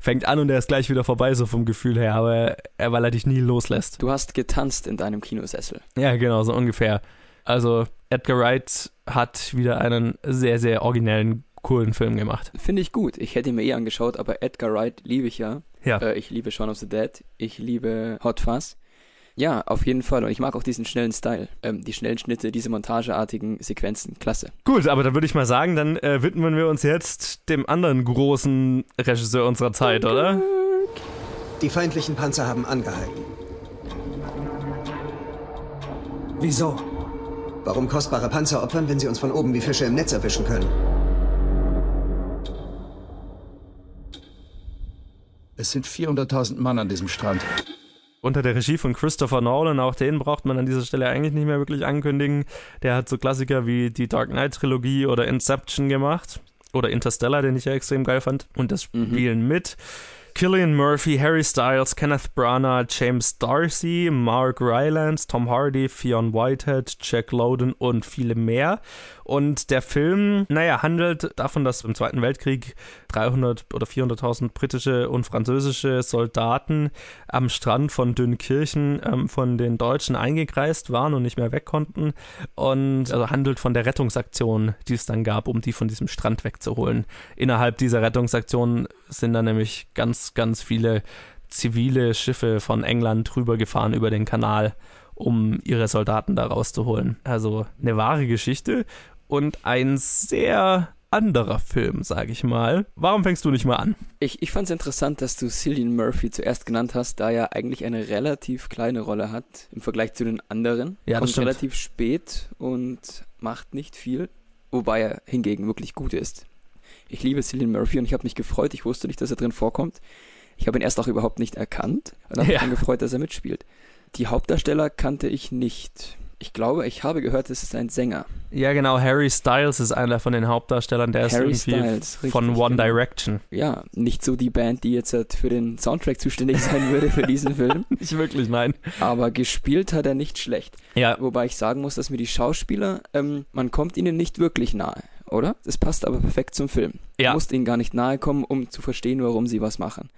fängt an und er ist gleich wieder vorbei, so vom Gefühl her, aber weil er dich nie loslässt. Du hast getanzt in deinem Kinosessel. Ja, genau, so ungefähr. Also Edgar Wright hat wieder einen sehr, sehr originellen, coolen Film gemacht. Finde ich gut. Ich hätte ihn mir angeschaut, aber Edgar Wright liebe ich ja. Ich liebe Shaun of the Dead, ich liebe Hot Fuzz. Ja, auf jeden Fall. Und ich mag auch diesen schnellen Style. Die schnellen Schnitte, diese montageartigen Sequenzen. Klasse. Gut, aber dann würde ich mal sagen, dann widmen wir uns jetzt dem anderen großen Regisseur unserer Zeit, oder? Die feindlichen Panzer haben angehalten. Wieso? Warum kostbare Panzer opfern, wenn sie uns von oben wie Fische im Netz erwischen können? Es sind 400.000 Mann an diesem Strand. Unter der Regie von Christopher Nolan, auch den braucht man an dieser Stelle eigentlich nicht mehr wirklich ankündigen. Der hat so Klassiker wie die Dark Knight-Trilogie oder Inception gemacht. Oder Interstellar, den ich ja extrem geil fand. Und das spielen mit Cillian Murphy, Harry Styles, Kenneth Branagh, James Darcy, Mark Rylance, Tom Hardy, Fionn Whitehead, Jack Lowden und viele mehr. Und der Film, handelt davon, dass im Zweiten Weltkrieg 300 oder 400.000 britische und französische Soldaten am Strand von Dünkirchen von den Deutschen eingekreist waren und nicht mehr weg konnten. Und also handelt von der Rettungsaktion, die es dann gab, um die von diesem Strand wegzuholen. Innerhalb dieser Rettungsaktion sind dann nämlich ganz, ganz viele zivile Schiffe von England rübergefahren über den Kanal, um ihre Soldaten da rauszuholen. Also eine wahre Geschichte und ein sehr anderer Film, sage ich mal. Warum fängst du nicht mal an? Ich fand es interessant, dass du Cillian Murphy zuerst genannt hast, da er eigentlich eine relativ kleine Rolle hat im Vergleich zu den anderen. Ja, das stimmt. Kommt relativ spät und macht nicht viel, wobei er hingegen wirklich gut ist. Ich liebe Cillian Murphy und ich habe mich gefreut. Ich wusste nicht, dass er drin vorkommt. Ich habe ihn erst auch überhaupt nicht erkannt und habe mich dann gefreut, dass er mitspielt. Die Hauptdarsteller kannte ich nicht. Ich glaube, ich habe gehört, es ist ein Sänger. Ja, genau. Harry Styles ist einer von den Hauptdarstellern. Der Harry ist irgendwie Styles, richtig, von One Direction. Ja, nicht so die Band, die jetzt für den Soundtrack zuständig sein würde für diesen Film. Nicht wirklich, nein. Aber gespielt hat er nicht schlecht. Ja. Wobei ich sagen muss, dass mir die Schauspieler, man kommt ihnen nicht wirklich nahe. Oder? Es passt aber perfekt zum Film. Ja. Du musst ihnen gar nicht nahe kommen, um zu verstehen, warum sie was machen.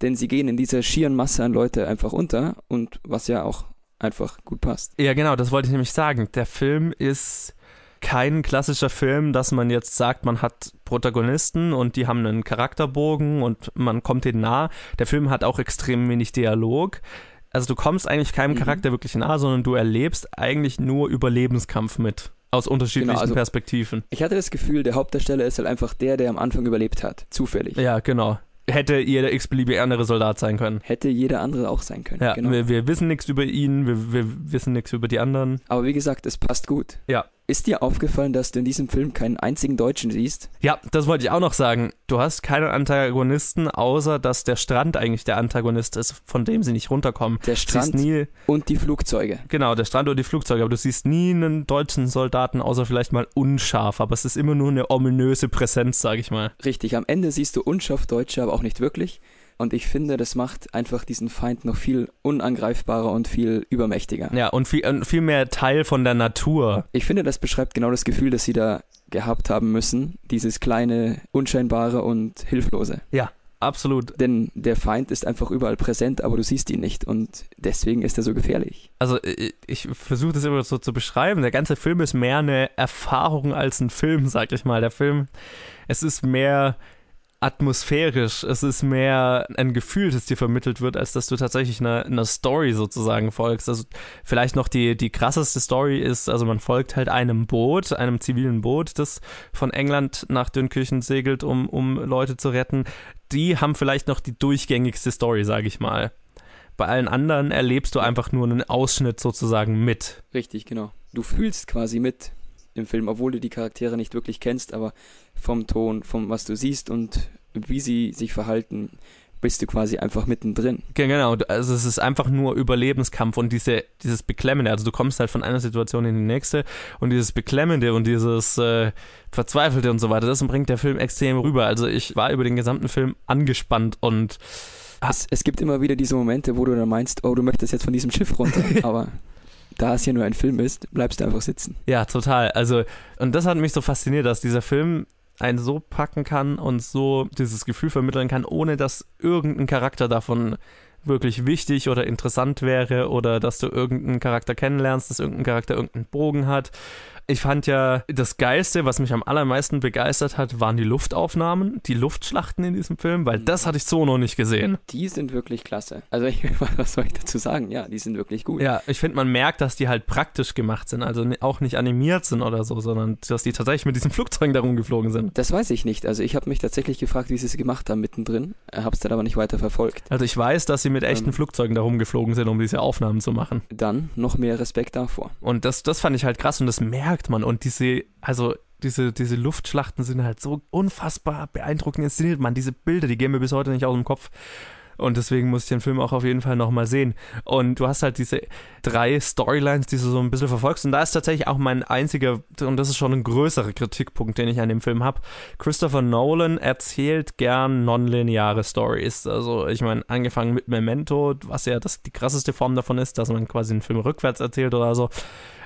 Denn sie gehen in dieser schieren Masse an Leute einfach unter und was ja auch einfach gut passt. Ja, genau, das wollte ich nämlich sagen. Der Film ist kein klassischer Film, dass man jetzt sagt, man hat Protagonisten und die haben einen Charakterbogen und man kommt denen nah. Der Film hat auch extrem wenig Dialog. Also du kommst eigentlich keinem Charakter wirklich nah, sondern du erlebst eigentlich nur Überlebenskampf mit. Aus unterschiedlichen Perspektiven. Ich hatte das Gefühl, der Hauptdarsteller ist halt einfach der am Anfang überlebt hat. Zufällig. Ja, genau. Hätte jeder x-beliebige andere Soldat sein können. Hätte jeder andere auch sein können. Ja, genau. Wir wissen nichts über ihn, wir wissen nichts über die anderen. Aber wie gesagt, es passt gut. Ja. Ist dir aufgefallen, dass du in diesem Film keinen einzigen Deutschen siehst? Ja, das wollte ich auch noch sagen. Du hast keinen Antagonisten, außer dass der Strand eigentlich der Antagonist ist, von dem sie nicht runterkommen. Der Strand und die Flugzeuge. Genau, der Strand und die Flugzeuge. Aber du siehst nie einen deutschen Soldaten, außer vielleicht mal unscharf. Aber es ist immer nur eine ominöse Präsenz, sage ich mal. Richtig, am Ende siehst du unscharf Deutsche, aber auch nicht wirklich. Und ich finde, das macht einfach diesen Feind noch viel unangreifbarer und viel übermächtiger. Ja, und viel mehr Teil von der Natur. Ich finde, das beschreibt genau das Gefühl, das sie da gehabt haben müssen. Dieses kleine, unscheinbare und hilflose. Ja, Absolut. Denn der Feind ist einfach überall präsent, aber du siehst ihn nicht und deswegen ist er so gefährlich. Also ich versuche das immer so zu beschreiben, der ganze Film ist mehr eine Erfahrung als ein Film, sag ich mal. Der Film, es ist mehr atmosphärisch, es ist mehr ein Gefühl, das dir vermittelt wird, als dass du tatsächlich einer Story sozusagen folgst. Also vielleicht noch die krasseste Story ist, also man folgt halt einem Boot, einem zivilen Boot, das von England nach Dünkirchen segelt, um Leute zu retten. Die haben vielleicht noch die durchgängigste Story, sage ich mal. Bei allen anderen erlebst du einfach nur einen Ausschnitt sozusagen mit. Richtig, genau. Du fühlst quasi mit im Film, obwohl du die Charaktere nicht wirklich kennst, aber vom Ton, vom was du siehst und wie sie sich verhalten, bist du quasi einfach mittendrin. Genau, also es ist einfach nur Überlebenskampf und dieses Beklemmende, also du kommst halt von einer Situation in die nächste und dieses Beklemmende und dieses Verzweifelte und so weiter, das bringt der Film extrem rüber. Also ich war über den gesamten Film angespannt und... Es gibt immer wieder diese Momente, wo du dann meinst, oh, du möchtest jetzt von diesem Schiff runter, aber... Da es hier nur ein Film ist, bleibst du einfach sitzen. Ja, total. Also, und das hat mich so fasziniert, dass dieser Film einen so packen kann und so dieses Gefühl vermitteln kann, ohne dass irgendein Charakter davon wirklich wichtig oder interessant wäre oder dass du irgendeinen Charakter kennenlernst, dass irgendein Charakter irgendeinen Bogen hat. Ich fand ja, das Geilste, was mich am allermeisten begeistert hat, waren die Luftaufnahmen, die Luftschlachten in diesem Film, weil das hatte ich so noch nicht gesehen. Die sind wirklich klasse. Also was soll ich dazu sagen? Ja, die sind wirklich gut. Ja, ich finde, man merkt, dass die halt praktisch gemacht sind, also auch nicht animiert sind oder so, sondern dass die tatsächlich mit diesen Flugzeugen da rumgeflogen sind. Das weiß ich nicht. Also ich habe mich tatsächlich gefragt, wie sie es gemacht haben mittendrin, habe es dann aber nicht weiter verfolgt. Also ich weiß, dass sie mit echten Flugzeugen da rumgeflogen sind, um diese Aufnahmen zu machen. Dann noch mehr Respekt davor. Und das fand ich halt krass und das merkt man. Und diese Luftschlachten sind halt so unfassbar beeindruckend inszeniert. Man, diese Bilder, die gehen mir bis heute nicht aus dem Kopf. Und deswegen muss ich den Film auch auf jeden Fall nochmal sehen. Und du hast halt diese 3 Storylines, die du so ein bisschen verfolgst. Und da ist tatsächlich auch mein einziger, und das ist schon ein größerer Kritikpunkt, den ich an dem Film habe. Christopher Nolan erzählt gern nonlineare Stories. Also ich meine, angefangen mit Memento, was ja die krasseste Form davon ist, dass man quasi einen Film rückwärts erzählt oder so.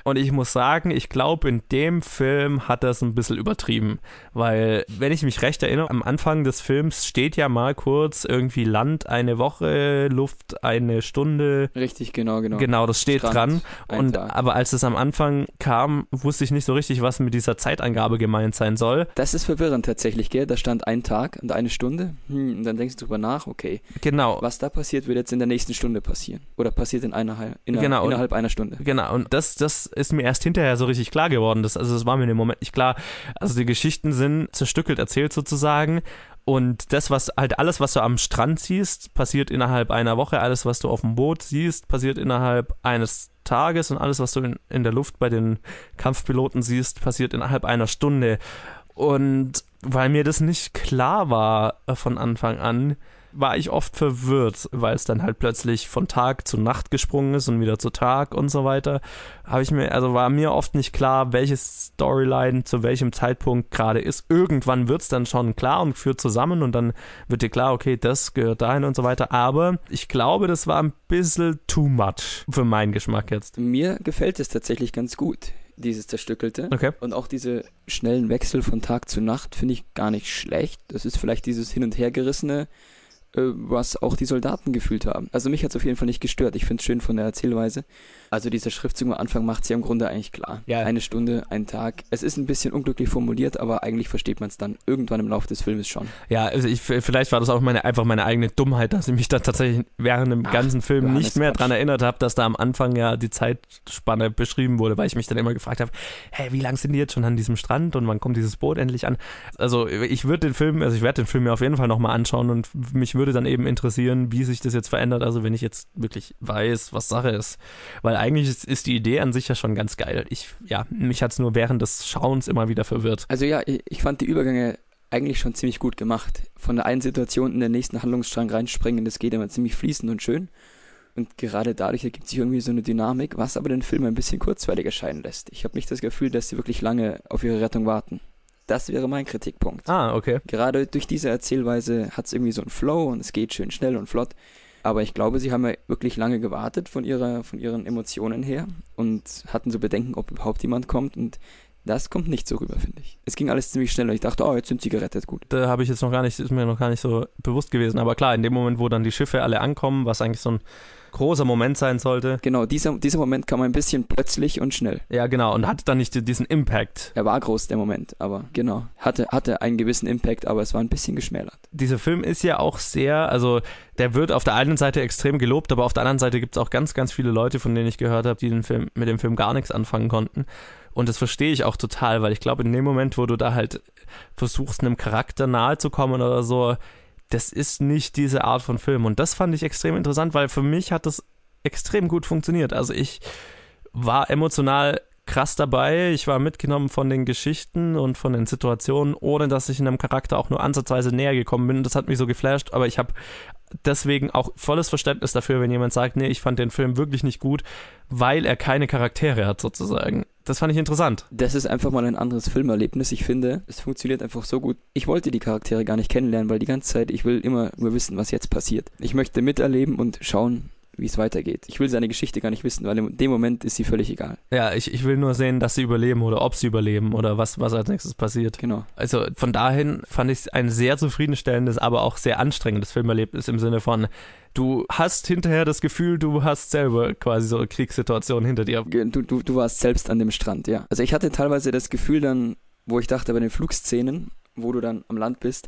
Und ich muss sagen, ich glaube, in dem Film hat er es ein bisschen übertrieben. Weil, wenn ich mich recht erinnere, am Anfang des Films steht ja mal kurz irgendwie Land eine Woche, Luft eine Stunde. Richtig, genau. Genau, das steht Strand, dran. Und, aber als es am Anfang kam, wusste ich nicht so richtig, was mit dieser Zeitangabe gemeint sein soll. Das ist verwirrend tatsächlich, gell? Da stand ein Tag und eine Stunde. Und dann denkst du drüber nach, okay. Genau. Was da passiert, wird jetzt in der nächsten Stunde passieren. Oder passiert innerhalb einer Stunde. Genau, und das ist mir erst hinterher so richtig klar geworden. Das war mir in dem Moment nicht klar. Also die Geschichten sind zerstückelt erzählt sozusagen. Und alles, was du am Strand siehst, passiert innerhalb einer Woche. Alles, was du auf dem Boot siehst, passiert innerhalb eines Tages. Und alles, was du in der Luft bei den Kampfpiloten siehst, passiert innerhalb einer Stunde. Und weil mir das nicht klar war von Anfang an, war ich oft verwirrt, weil es dann halt plötzlich von Tag zu Nacht gesprungen ist und wieder zu Tag und so weiter. War mir oft nicht klar, welche Storyline zu welchem Zeitpunkt gerade ist. Irgendwann wird es dann schon klar und führt zusammen und dann wird dir klar, okay, das gehört dahin und so weiter. Aber ich glaube, das war ein bisschen too much für meinen Geschmack jetzt. Mir gefällt es tatsächlich ganz gut, dieses Zerstückelte. Okay. Und auch diese schnellen Wechsel von Tag zu Nacht finde ich gar nicht schlecht. Das ist vielleicht dieses Hin- und Hergerissene, was auch die Soldaten gefühlt haben. Also mich hat es auf jeden Fall nicht gestört. Ich finde es schön von der Erzählweise. Also dieser Schriftzug am Anfang macht es ja im Grunde eigentlich klar. Ja. Eine Stunde, ein Tag. Es ist ein bisschen unglücklich formuliert, aber eigentlich versteht man es dann irgendwann im Laufe des Filmes schon. Ja, also vielleicht war das auch meine eigene Dummheit, dass ich mich dann tatsächlich während dem ganzen Film nicht mehr dran erinnert habe, dass da am Anfang ja die Zeitspanne beschrieben wurde, weil ich mich dann immer gefragt habe, hey, wie lang sind die jetzt schon an diesem Strand und wann kommt dieses Boot endlich an? Also ich werde den Film mir auf jeden Fall nochmal anschauen und mich würde dann eben interessieren, wie sich das jetzt verändert, also wenn ich jetzt wirklich weiß, was Sache ist. Weil eigentlich ist die Idee an sich ja schon ganz geil. Mich hat es nur während des Schauens immer wieder verwirrt. Also ja, ich fand die Übergänge eigentlich schon ziemlich gut gemacht. Von der einen Situation in den nächsten Handlungsstrang reinspringen, das geht immer ziemlich fließend und schön. Und gerade dadurch ergibt sich irgendwie so eine Dynamik, was aber den Film ein bisschen kurzweilig erscheinen lässt. Ich habe nicht das Gefühl, dass sie wirklich lange auf ihre Rettung warten. Das wäre mein Kritikpunkt. Ah, okay. Gerade durch diese Erzählweise hat es irgendwie so einen Flow und es geht schön schnell und flott. Aber ich glaube, sie haben ja wirklich lange gewartet von ihren Emotionen her und hatten so Bedenken, ob überhaupt jemand kommt. Und Das kommt nicht so rüber, finde ich. Es ging alles ziemlich schnell und ich dachte, oh, jetzt sind sie gerettet, gut. Da habe ich jetzt noch gar nicht, ist mir noch gar nicht so bewusst gewesen. Aber klar, in dem Moment, wo dann die Schiffe alle ankommen, was eigentlich so ein großer Moment sein sollte. Genau, dieser Moment kam ein bisschen plötzlich und schnell. Ja, genau, und hatte dann nicht diesen Impact. Er war groß, der Moment, aber genau, hatte einen gewissen Impact, aber es war ein bisschen geschmälert. Dieser Film ist ja auch sehr, also der wird auf der einen Seite extrem gelobt, aber auf der anderen Seite gibt es auch ganz, ganz viele Leute, von denen ich gehört habe, die mit dem Film gar nichts anfangen konnten. Und das verstehe ich auch total, weil ich glaube, in dem Moment, wo du da halt versuchst, einem Charakter nahe zu kommen oder so, das ist nicht diese Art von Film. Und das fand ich extrem interessant, weil für mich hat das extrem gut funktioniert. Also ich war emotional krass dabei. Ich war mitgenommen von den Geschichten und von den Situationen, ohne dass ich in einem Charakter auch nur ansatzweise näher gekommen bin. Und das hat mich so geflasht, aber ich habe deswegen auch volles Verständnis dafür, wenn jemand sagt, nee, ich fand den Film wirklich nicht gut, weil er keine Charaktere hat sozusagen. Das fand ich interessant. Das ist einfach mal ein anderes Filmerlebnis. Ich finde, es funktioniert einfach so gut. Ich wollte die Charaktere gar nicht kennenlernen, weil die ganze Zeit, ich will immer nur wissen, was jetzt passiert. Ich möchte miterleben und schauen, wie es weitergeht. Ich will seine Geschichte gar nicht wissen, weil in dem Moment ist sie völlig egal. Ja, ich will nur sehen, dass sie überleben oder ob sie überleben oder was als nächstes passiert. Genau. Also von dahin fand ich es ein sehr zufriedenstellendes, aber auch sehr anstrengendes Filmerlebnis im Sinne von, du hast hinterher das Gefühl, du hast selber quasi so eine Kriegssituation hinter dir. Du warst selbst an dem Strand, ja. Also ich hatte teilweise das Gefühl dann, wo ich dachte bei den Flugszenen, wo du dann am Land bist,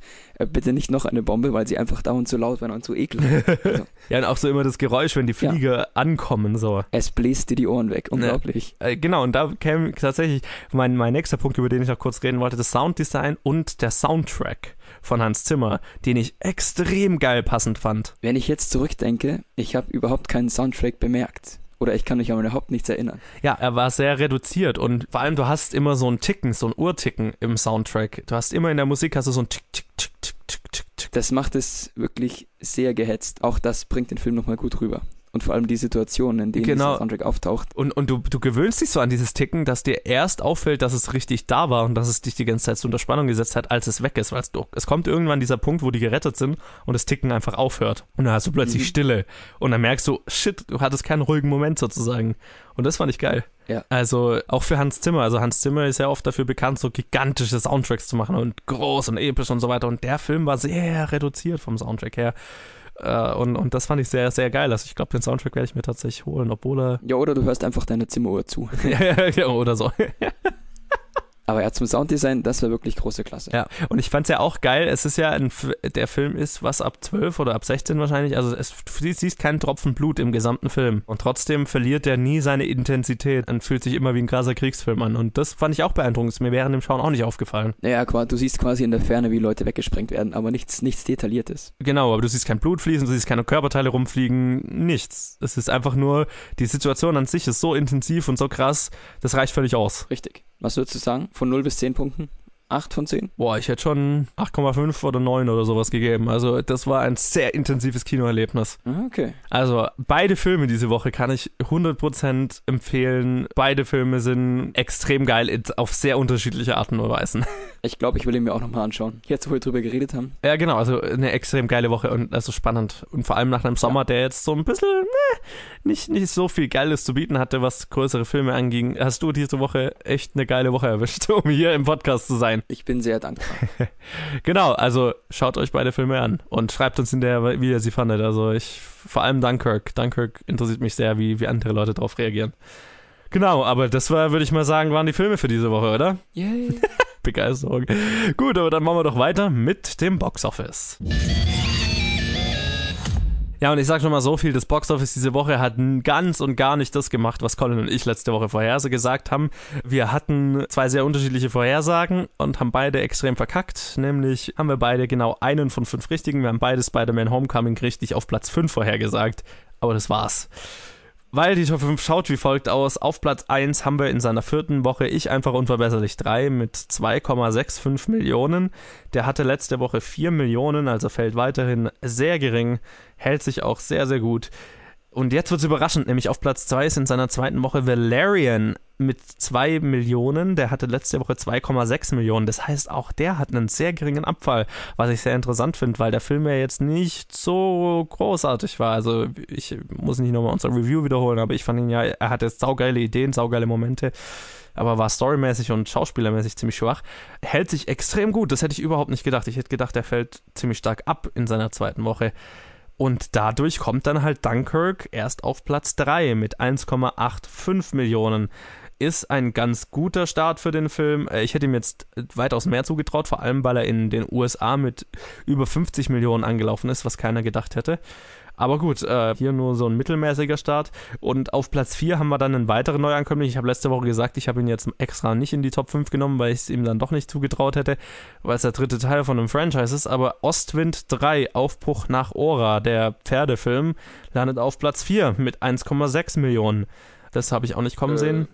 bitte nicht noch eine Bombe, weil sie einfach dauernd so laut waren und so eklig. Also. Ja, und auch so immer das Geräusch, wenn die Flieger ankommen. So. Es bläst dir die Ohren weg, unglaublich. Ja. Genau, und da käme tatsächlich mein nächster Punkt, über den ich noch kurz reden wollte, das Sounddesign und der Soundtrack von Hans Zimmer, den ich extrem geil passend fand. Wenn ich jetzt zurückdenke, ich habe überhaupt keinen Soundtrack bemerkt. Oder ich kann mich an überhaupt nichts erinnern. Ja, er war sehr reduziert und vor allem du hast immer so ein Ticken, so ein Uhrticken im Soundtrack. Du hast immer in der Musik hast du so ein Tick, Tick, Tick, Tick, Tick, Tick, Tick. Das macht es wirklich sehr gehetzt. Auch das bringt den Film nochmal gut rüber. Und vor allem die Situationen, in denen dieser Soundtrack auftaucht. Und du gewöhnst dich so an dieses Ticken, dass dir erst auffällt, dass es richtig da war und dass es dich die ganze Zeit so unter Spannung gesetzt hat, als es weg ist. Weil es kommt irgendwann dieser Punkt, wo die gerettet sind und das Ticken einfach aufhört. Und dann hast du plötzlich Stille. Und dann merkst du, shit, du hattest keinen ruhigen Moment sozusagen. Und das fand ich geil. Ja. Also auch für Hans Zimmer. Also Hans Zimmer ist ja oft dafür bekannt, so gigantische Soundtracks zu machen und groß und episch und so weiter. Und der Film war sehr reduziert vom Soundtrack her. Und das fand ich sehr, sehr geil. Also ich glaube, den Soundtrack werde ich mir tatsächlich holen, obwohl er... Ja, oder du hörst einfach deine Zimmeruhr zu. Ja, oder so. Aber ja, zum Sounddesign, das war wirklich große Klasse. Ja, und ich fand's ja auch geil, es ist ja, der Film ist was ab 12 oder ab 16 wahrscheinlich, also es fließt kein Tropfen Blut im gesamten Film. Und trotzdem verliert der nie seine Intensität und fühlt sich immer wie ein krasser Kriegsfilm an. Und das fand ich auch beeindruckend, ist mir während dem Schauen auch nicht aufgefallen. Ja, du siehst quasi in der Ferne, wie Leute weggesprengt werden, aber nichts Detailliertes. Genau, aber du siehst kein Blut fließen, du siehst keine Körperteile rumfliegen, nichts. Es ist einfach nur, die Situation an sich ist so intensiv und so krass, das reicht völlig aus. Richtig. Was würdest du sagen? Von 0 bis 10 Punkten? 8 von 10? Boah, ich hätte schon 8,5 oder 9 oder sowas gegeben. Also das war ein sehr intensives Kinoerlebnis. Okay. Also beide Filme diese Woche kann ich 100% empfehlen. Beide Filme sind extrem geil auf sehr unterschiedliche Arten und Weisen. Ich glaube, ich will ihn mir auch nochmal anschauen. Jetzt, wo wir drüber geredet haben. Ja, genau. Also eine extrem geile Woche und also spannend. Und vor allem nach einem Sommer, der jetzt so ein bisschen nicht so viel Geiles zu bieten hatte, was größere Filme anging. Hast du diese Woche echt eine geile Woche erwischt, um hier im Podcast zu sein? Ich bin sehr dankbar. Genau, also schaut euch beide Filme an und schreibt uns hinterher, wie ihr sie fandet. Also vor allem Dunkirk. Dunkirk interessiert mich sehr, wie andere Leute darauf reagieren. Genau, aber das war, würde ich mal sagen, waren die Filme für diese Woche, oder? Yay. Begeisterung. Gut, aber dann machen wir doch weiter mit dem Boxoffice. Ja, und ich sag schon mal so viel, das Boxoffice diese Woche hat ganz und gar nicht das gemacht, was Colin und ich letzte Woche vorhergesagt haben. Wir hatten zwei sehr unterschiedliche Vorhersagen und haben beide extrem verkackt. Nämlich haben wir beide genau einen von 5 richtigen. Wir haben beide Spider-Man Homecoming richtig auf Platz 5 vorhergesagt. Aber das war's. Weil die Top 5 schaut wie folgt aus. Auf Platz 1 haben wir in seiner 4. Woche Ich einfach unverbesserlich 3 mit 2,65 Millionen. Der hatte letzte Woche 4 Millionen, also fällt weiterhin sehr gering, hält sich auch sehr, sehr gut. Und jetzt wird's überraschend, nämlich auf Platz 2 ist in seiner 2. Woche Valerian mit 2 Millionen. Der hatte letzte Woche 2,6 Millionen. Das heißt, auch der hat einen sehr geringen Abfall, was ich sehr interessant finde, weil der Film ja jetzt nicht so großartig war. Also ich muss nicht nochmal unser Review wiederholen, aber ich fand ihn ja, er hatte saugeile Ideen, saugeile Momente. aber war storymäßig und schauspielermäßig ziemlich schwach, hält sich extrem gut. Das hätte ich überhaupt nicht gedacht. Ich hätte gedacht, er fällt ziemlich stark ab in seiner zweiten Woche. Und dadurch kommt dann halt Dunkirk erst auf Platz 3 mit 1,85 Millionen. Ist ein ganz guter Start für den Film. Ich hätte ihm jetzt weitaus mehr zugetraut, vor allem weil er in den USA mit über 50 Millionen angelaufen ist, was keiner gedacht hätte. Aber gut, hier nur so ein mittelmäßiger Start. Und auf Platz 4 haben wir dann einen weiteren Neuankömmling. Ich habe letzte Woche gesagt, ich habe ihn jetzt extra nicht in die Top 5 genommen, weil ich es ihm dann doch nicht zugetraut hätte, weil es der dritte Teil von einem Franchise ist. Aber Ostwind 3, Aufbruch nach Ora, der Pferdefilm, landet auf Platz 4 mit 1,6 Millionen. Das habe ich auch nicht kommen sehen.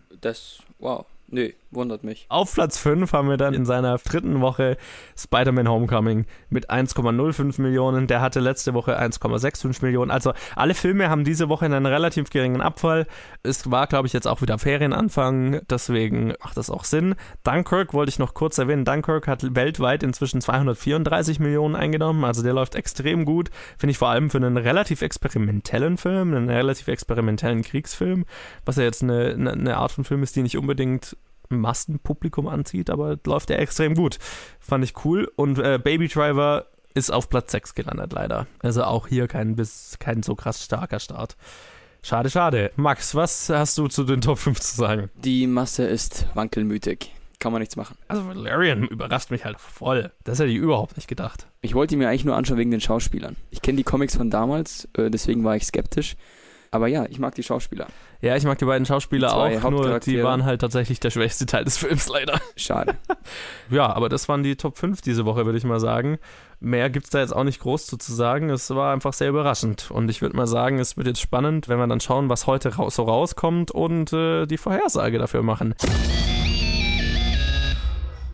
Nee, wundert mich. Auf Platz 5 haben wir dann in seiner dritten Woche Spider-Man Homecoming mit 1,05 Millionen. Der hatte letzte Woche 1,65 Millionen. Also alle Filme haben diese Woche einen relativ geringen Abfall. Es war, glaube ich, jetzt auch wieder Ferienanfang. Deswegen macht das auch Sinn. Dunkirk wollte ich noch kurz erwähnen. Dunkirk hat weltweit inzwischen 234 Millionen eingenommen. Also der läuft extrem gut. Finde ich vor allem für einen relativ experimentellen Film, einen relativ experimentellen Kriegsfilm, was ja jetzt eine Art von Film ist, die nicht unbedingt Massenpublikum anzieht, aber läuft er extrem gut. Fand ich cool. Und Baby Driver ist auf Platz 6 gelandet, leider. Also auch hier kein so krass starker Start. Schade, schade. Max, was hast du zu den Top 5 zu sagen? Die Masse ist wankelmütig. Kann man nichts machen. Also Valerian überrascht mich halt voll. Das hätte ich überhaupt nicht gedacht. Ich wollte ihn mir eigentlich nur anschauen wegen den Schauspielern. Ich kenne die Comics von damals, deswegen war ich skeptisch. Aber ja, ich mag die Schauspieler. Ja, ich mag die beiden Schauspieler auch, nur die waren halt tatsächlich der schwächste Teil des Films, leider. Schade. Ja, aber das waren die Top 5 diese Woche, würde ich mal sagen. Mehr gibt es da jetzt auch nicht groß zu sagen. Es war einfach sehr überraschend. Und ich würde mal sagen, es wird jetzt spannend, wenn wir dann schauen, was heute so rauskommt und die Vorhersage dafür machen.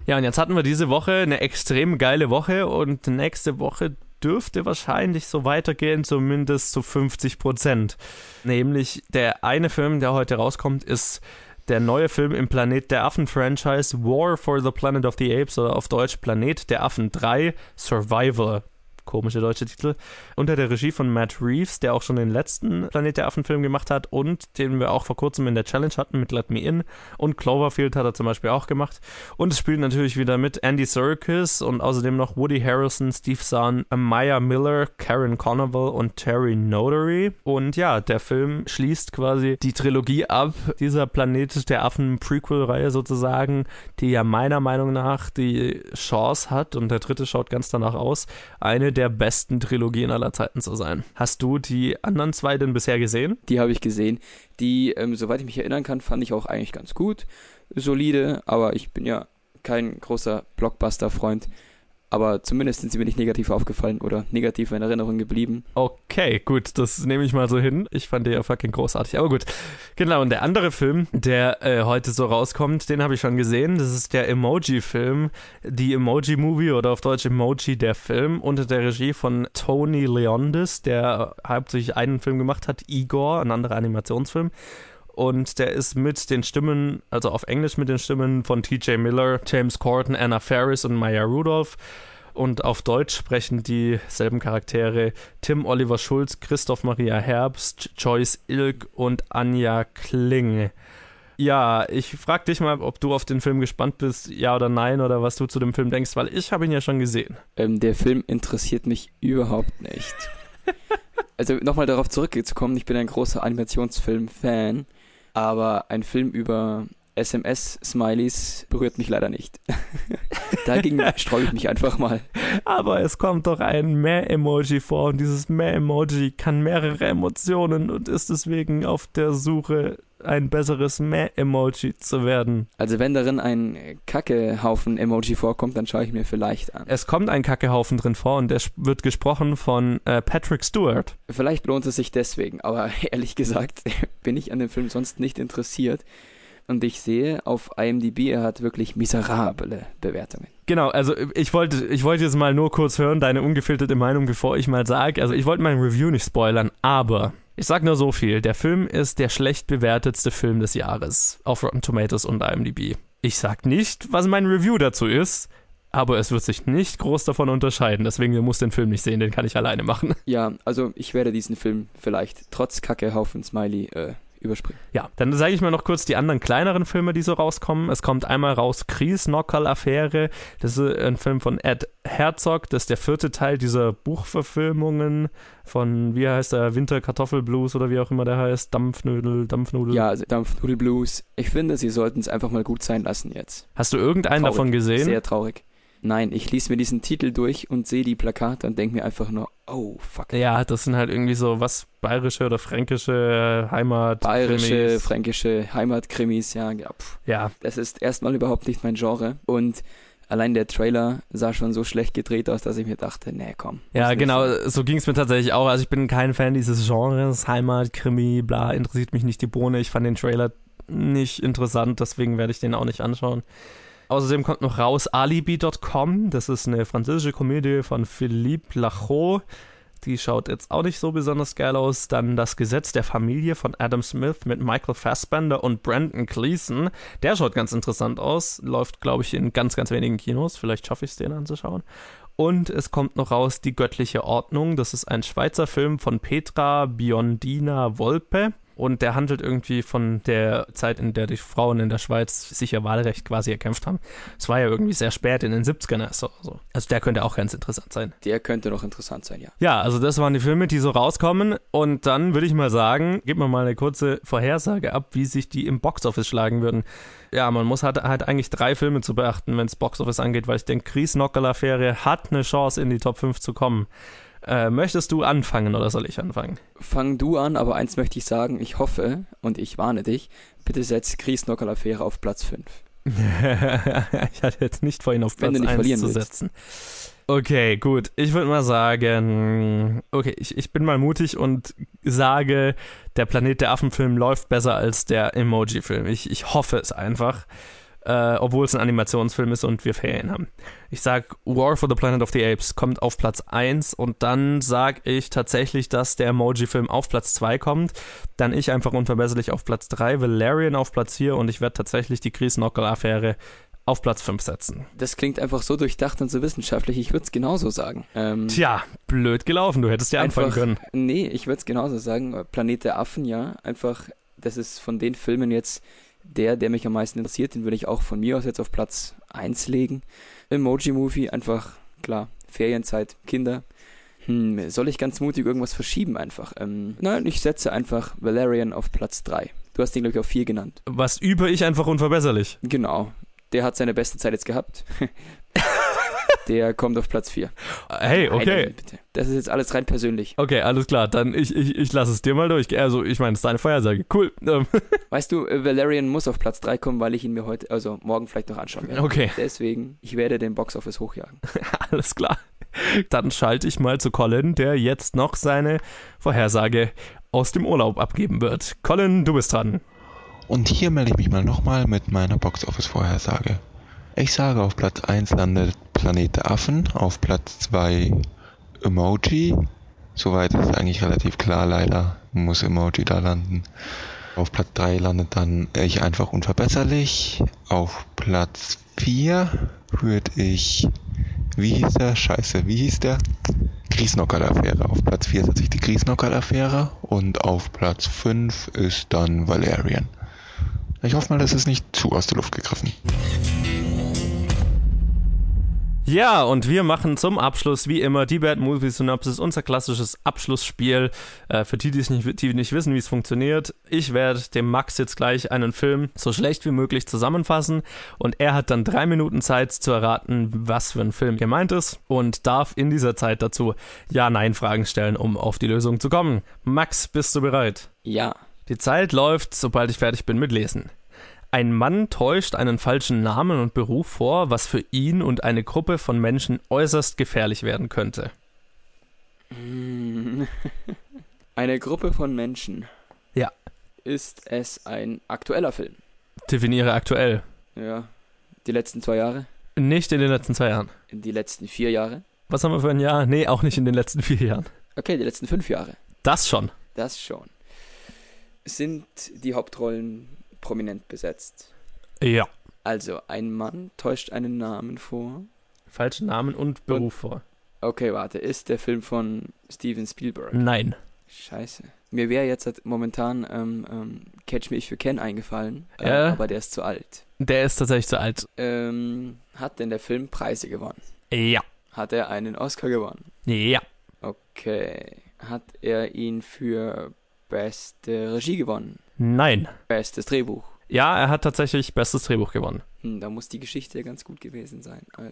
Ja, und jetzt hatten wir diese Woche eine extrem geile Woche und nächste Woche dürfte wahrscheinlich so weitergehen, zumindest zu 50%. Nämlich der eine Film, der heute rauskommt, ist der neue Film im Planet der Affen-Franchise War for the Planet of the Apes oder auf Deutsch Planet der Affen 3 Survival. Komische deutsche Titel. Unter der Regie von Matt Reeves, der auch schon den letzten Planet der Affen-Film gemacht hat und den wir auch vor kurzem in der Challenge hatten mit Let Me In. Und Cloverfield hat er zum Beispiel auch gemacht. Und es spielt natürlich wieder mit Andy Serkis und außerdem noch Woody Harrelson, Steve Zahn, Amaya Miller, Karen Carnival und Terry Notary. Und ja, der Film schließt quasi die Trilogie ab, dieser Planet der Affen-Prequel-Reihe sozusagen, die ja meiner Meinung nach die Chance hat, und der dritte schaut ganz danach aus, eine der besten Trilogien aller Zeiten zu sein. Hast du die anderen zwei denn bisher gesehen? Die habe ich gesehen. Die, soweit ich mich erinnern kann, fand ich auch eigentlich ganz gut. Solide, aber ich bin ja kein großer Blockbuster-Freund. Aber zumindest sind sie mir nicht negativ aufgefallen oder negativ in Erinnerung geblieben. Okay, gut, das nehme ich mal so hin. Ich fand den ja fucking großartig, aber gut. Genau, und der andere Film, der heute so rauskommt, den habe ich schon gesehen. Das ist der Emoji-Film, The Emoji Movie oder auf Deutsch Emoji, der Film, unter der Regie von Tony Leondis, der hauptsächlich einen Film gemacht hat, Igor, ein anderer Animationsfilm. Und der ist mit den Stimmen, also auf Englisch mit den Stimmen von TJ Miller, James Corden, Anna Faris und Maya Rudolph. Und auf Deutsch sprechen dieselben Charaktere Tim Oliver Schulz, Christoph Maria Herbst, Joyce Ilk und Anja Kling. Ja, ich frag dich mal, ob du auf den Film gespannt bist, ja oder nein, oder was du zu dem Film denkst, weil ich habe ihn ja schon gesehen. Der Film interessiert mich überhaupt nicht. Also nochmal darauf zurückzukommen, ich bin ein großer Animationsfilm-Fan. Aber ein Film über SMS-Smileys berührt mich leider nicht. Dagegen streue ich mich einfach mal. Aber es kommt doch ein Meh-Emoji vor und dieses Meh-Emoji kann mehrere Emotionen und ist deswegen auf der Suche, ein besseres Meh-Emoji zu werden. Also wenn darin ein Kackehaufen-Emoji vorkommt, dann schaue ich mir vielleicht an. Es kommt ein Kackehaufen drin vor und der wird gesprochen von Patrick Stewart. Vielleicht lohnt es sich deswegen, aber ehrlich gesagt bin ich an dem Film sonst nicht interessiert. Und ich sehe auf IMDb, er hat wirklich miserable Bewertungen. Genau, also ich wollte jetzt mal nur kurz hören, deine ungefilterte Meinung, bevor ich mal sage. Also ich wollte mein Review nicht spoilern, aber ich sag nur so viel. Der Film ist der schlecht bewertetste Film des Jahres auf Rotten Tomatoes und IMDb. Ich sag nicht, was mein Review dazu ist, aber es wird sich nicht groß davon unterscheiden. Deswegen, ihr müsst den Film nicht sehen, den kann ich alleine machen. Ja, also ich werde diesen Film vielleicht trotz Kackehaufen Smiley überspringen. Ja, dann sage ich mal noch kurz die anderen kleineren Filme, die so rauskommen. Es kommt einmal raus Kriegsnockerl-Affäre. Das ist ein Film von Ed Herzog. Das ist der 4. Teil dieser Buchverfilmungen von, wie heißt der, Winterkartoffelblues oder wie auch immer der heißt, Dampfnudel. Ja, also Dampfnudelblues. Ich finde, sie sollten es einfach mal gut sein lassen jetzt. Hast du irgendeinen davon gesehen? Sehr traurig. Nein, ich lese mir diesen Titel durch und sehe die Plakate und denke mir einfach nur, oh, fuck. Ja, das sind halt irgendwie so, was, bayerische oder fränkische Heimat-Krimis. Bayerische, fränkische Heimat-Krimis, ja. Ja. Das ist erstmal überhaupt nicht mein Genre und allein der Trailer sah schon so schlecht gedreht aus, dass ich mir dachte, nee, komm. Ja, genau, so ging es mir tatsächlich auch. Also ich bin kein Fan dieses Genres, Heimat-Krimi, bla, interessiert mich nicht die Bohne. Ich fand den Trailer nicht interessant, deswegen werde ich den auch nicht anschauen. Außerdem kommt noch raus Alibi.com, das ist eine französische Komödie von Philippe Lachaud, die schaut jetzt auch nicht so besonders geil aus. Dann Das Gesetz der Familie von Adam Smith mit Michael Fassbender und Brandon Gleeson, der schaut ganz interessant aus, läuft glaube ich in ganz, ganz wenigen Kinos, vielleicht schaffe ich es den anzuschauen. Und es kommt noch raus Die göttliche Ordnung, das ist ein Schweizer Film von Petra Biondina-Wolpe. Und der handelt irgendwie von der Zeit, in der die Frauen in der Schweiz sich ihr Wahlrecht quasi erkämpft haben. Es war ja irgendwie sehr spät, in den 70ern erst oder so. Also der könnte auch ganz interessant sein. Der könnte noch interessant sein, ja. Ja, also das waren die Filme, die so rauskommen. Und dann würde ich mal sagen, gib mir mal eine kurze Vorhersage ab, wie sich die im Boxoffice schlagen würden. Ja, man muss halt eigentlich 3 Filme zu beachten, wenn es Boxoffice angeht, weil ich denke, Kriegsnockerl-Affäre hat eine Chance, in die Top 5 zu kommen. Möchtest du anfangen oder soll ich anfangen? Fang du an, aber eins möchte ich sagen, ich hoffe und ich warne dich, bitte setz Kriegsnockerl-Affäre auf Platz 5. Ich hatte jetzt nicht vorhin auf Platz 1 zu setzen. Okay, gut. Ich würde mal sagen, okay, ich bin mal mutig und sage, der Planet der Affen-Film läuft besser als der Emoji-Film. Ich hoffe es einfach. Obwohl es ein Animationsfilm ist und wir Ferien haben. Ich sag, War for the Planet of the Apes kommt auf Platz 1 und dann sag ich tatsächlich, dass der Emoji-Film auf Platz 2 kommt, dann ich einfach unverbesserlich auf Platz 3, Valerian auf Platz 4 und ich werde tatsächlich die Kriegsnockerl-Affäre auf Platz 5 setzen. Das klingt einfach so durchdacht und so wissenschaftlich, ich würde es genauso sagen. Tja, blöd gelaufen, du hättest ja anfangen können. Nee, ich würde es genauso sagen, Planet der Affen, ja, einfach, das ist von den Filmen jetzt der mich am meisten interessiert, den würde ich auch von mir aus jetzt auf Platz 1 legen. Emoji Movie, einfach, klar, Ferienzeit, Kinder. Soll ich ganz mutig irgendwas verschieben einfach? Nein, ich setze einfach Valerian auf Platz 3. Du hast den, glaube ich, auf 4 genannt. Was übe ich einfach unverbesserlich? Genau, der hat seine beste Zeit jetzt gehabt. Der kommt auf Platz 4. Hey, okay. Nein, bitte. Das ist jetzt alles rein persönlich. Okay, alles klar. Dann ich lasse es dir mal durch. Also, ich meine, es ist deine Vorhersage. Cool. Weißt du, Valerian muss auf Platz 3 kommen, weil ich ihn mir heute, also morgen vielleicht noch anschauen werde. Okay. Deswegen, ich werde den Boxoffice hochjagen. Alles klar. Dann schalte ich mal zu Colin, der jetzt noch seine Vorhersage aus dem Urlaub abgeben wird. Colin, du bist dran. Und hier melde ich mich mal nochmal mit meiner Boxoffice-Vorhersage. Ich sage, auf Platz 1 landet Planet der Affen, auf Platz 2 Emoji. Soweit ist eigentlich relativ klar, leider muss Emoji da landen. Auf Platz 3 landet dann Ich einfach unverbesserlich. Auf Platz 4 würde ich, wie hieß der? Kriegsnockerl-Affäre. Auf Platz 4 setze ich die Kriegsnockerl-Affäre und auf Platz 5 ist dann Valerian. Ich hoffe mal, das ist nicht zu aus der Luft gegriffen. Ja, und wir machen zum Abschluss wie immer die Bad Movie Synopsis, unser klassisches Abschlussspiel. Für die, die nicht wissen, wie es funktioniert, ich werde dem Max jetzt gleich einen Film so schlecht wie möglich zusammenfassen und er hat dann 3 Minuten Zeit zu erraten, was für ein Film gemeint ist und darf in dieser Zeit dazu Ja-Nein-Fragen stellen, um auf die Lösung zu kommen. Max, bist du bereit? Ja. Die Zeit läuft, sobald ich fertig bin mit Lesen. Ein Mann täuscht einen falschen Namen und Beruf vor, was für ihn und eine Gruppe von Menschen äußerst gefährlich werden könnte. Eine Gruppe von Menschen. Ja. Ist es ein aktueller Film? Definiere aktuell. Ja. Die letzten 2 Jahre? Nicht in den letzten 2 Jahren. In die letzten 4 Jahre? Was haben wir für ein Jahr? Nee, auch nicht in den letzten 4 Jahren. Okay, die letzten 5 Jahre. Das schon. Sind die Hauptrollen prominent besetzt? Ja. Also, ein Mann täuscht einen Namen vor. Falschen Namen und Beruf vor. Okay, warte. Ist der Film von Steven Spielberg? Nein. Scheiße. Mir wäre jetzt halt momentan Catch Me If You Can eingefallen, aber der ist zu alt. Der ist tatsächlich zu alt. Hat denn der Film Preise gewonnen? Ja. Hat er einen Oscar gewonnen? Ja. Okay. Hat er ihn für beste Regie gewonnen? Nein. Bestes Drehbuch? Ja, er hat tatsächlich bestes Drehbuch gewonnen. Da muss die Geschichte ganz gut gewesen sein. Also,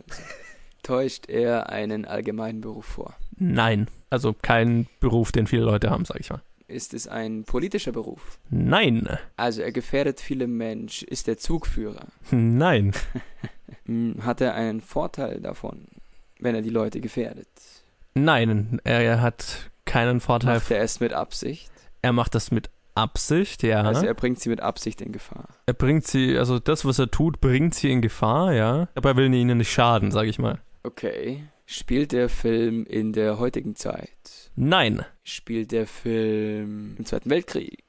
täuscht er einen allgemeinen Beruf vor? Nein. Also kein Beruf, den viele Leute haben, sag ich mal. Ist es ein politischer Beruf? Nein. Also er gefährdet viele Menschen. Ist er Zugführer? Nein. Hat er einen Vorteil davon, wenn er die Leute gefährdet? Nein, er hat keinen Vorteil. Macht er es mit Absicht? Er macht das mit Absicht, ja. Also er bringt sie mit Absicht in Gefahr. Er bringt sie, also das, was er tut, bringt sie in Gefahr, ja. Aber er will ihnen nicht schaden, sag ich mal. Okay. Spielt der Film in der heutigen Zeit? Nein. Spielt der Film im Zweiten Weltkrieg?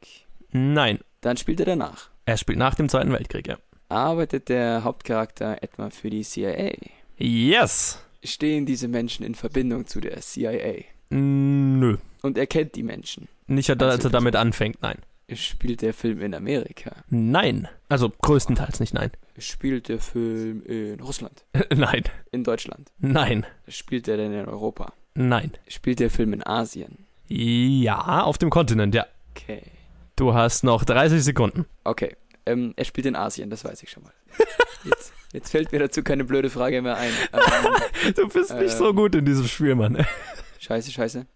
Nein. Dann spielt er danach? Er spielt nach dem Zweiten Weltkrieg, ja. Arbeitet der Hauptcharakter etwa für die CIA? Yes. Stehen diese Menschen in Verbindung zu der CIA? Nö. Und er kennt die Menschen? Nicht, als er damit anfängt, nein. Spielt der Film in Amerika? Nein. Also größtenteils nicht, nein. Spielt der Film in Russland? Nein. In Deutschland? Nein. Spielt er denn in Europa? Nein. Spielt der Film in Asien? Ja, auf dem Kontinent, ja. Okay. Du hast noch 30 Sekunden. Okay. Er spielt in Asien, das weiß ich schon mal. Jetzt fällt mir dazu keine blöde Frage mehr ein. Du bist nicht so gut in diesem Spiel, Mann. Scheiße.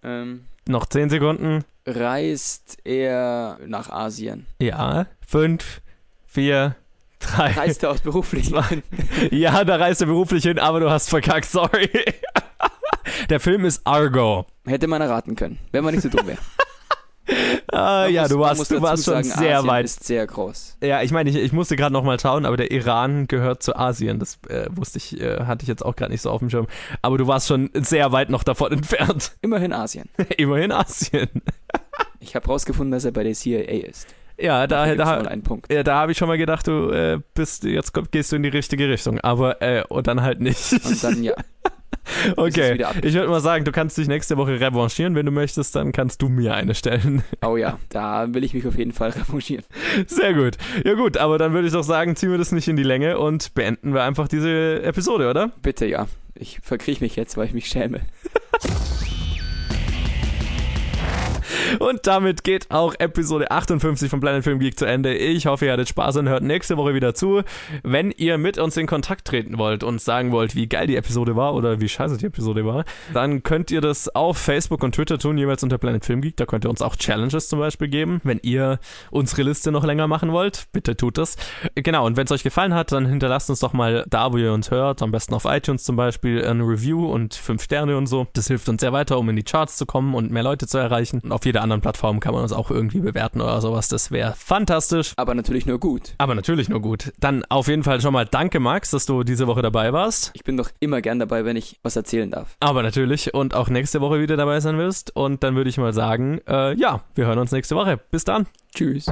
Noch 10 Sekunden. Reist er nach Asien? Ja. 5, 4, 3. Reist er auch beruflich hin? Ja, da reist er beruflich hin, aber du hast verkackt, sorry. Der Film ist Argo. Hätte man erraten können, wenn man nicht so dumm wäre. Du warst schon sehr Asien weit. Ist sehr groß. Ja, ich meine, ich musste gerade nochmal schauen, aber der Iran gehört zu Asien. Das wusste ich, hatte ich jetzt auch gerade nicht so auf dem Schirm. Aber du warst schon sehr weit noch davon entfernt. Immerhin Asien. Ich habe rausgefunden, dass er bei der CIA ist. Ja, da habe ich schon mal gedacht, du gehst du in die richtige Richtung. Aber und dann halt nicht. Und dann ja. Okay, ich würde mal sagen, du kannst dich nächste Woche revanchieren. Wenn du möchtest, dann kannst du mir eine stellen. Oh ja, da will ich mich auf jeden Fall revanchieren. Sehr gut. Ja gut, aber dann würde ich doch sagen, ziehen wir das nicht in die Länge und beenden wir einfach diese Episode, oder? Bitte, ja. Ich verkrieche mich jetzt, weil ich mich schäme. Und damit geht auch Episode 58 von Planet Filmgeek zu Ende. Ich hoffe, ihr hattet Spaß und hört nächste Woche wieder zu. Wenn ihr mit uns in Kontakt treten wollt und sagen wollt, wie geil die Episode war oder wie scheiße die Episode war, dann könnt ihr das auf Facebook und Twitter tun, jeweils unter Planet Filmgeek. Da könnt ihr uns auch Challenges zum Beispiel geben. Wenn ihr unsere Liste noch länger machen wollt, bitte tut das. Genau, und wenn es euch gefallen hat, dann hinterlasst uns doch mal da, wo ihr uns hört, am besten auf iTunes zum Beispiel, ein Review und 5 Sterne und so. Das hilft uns sehr weiter, um in die Charts zu kommen und mehr Leute zu erreichen. Und auf jeder anderen Plattform kann man uns auch irgendwie bewerten oder sowas. Das wäre fantastisch. Aber natürlich nur gut. Dann auf jeden Fall schon mal danke, Max, dass du diese Woche dabei warst. Ich bin doch immer gern dabei, wenn ich was erzählen darf. Aber natürlich. Und auch nächste Woche wieder dabei sein wirst. Und dann würde ich mal sagen, wir hören uns nächste Woche. Bis dann. Tschüss.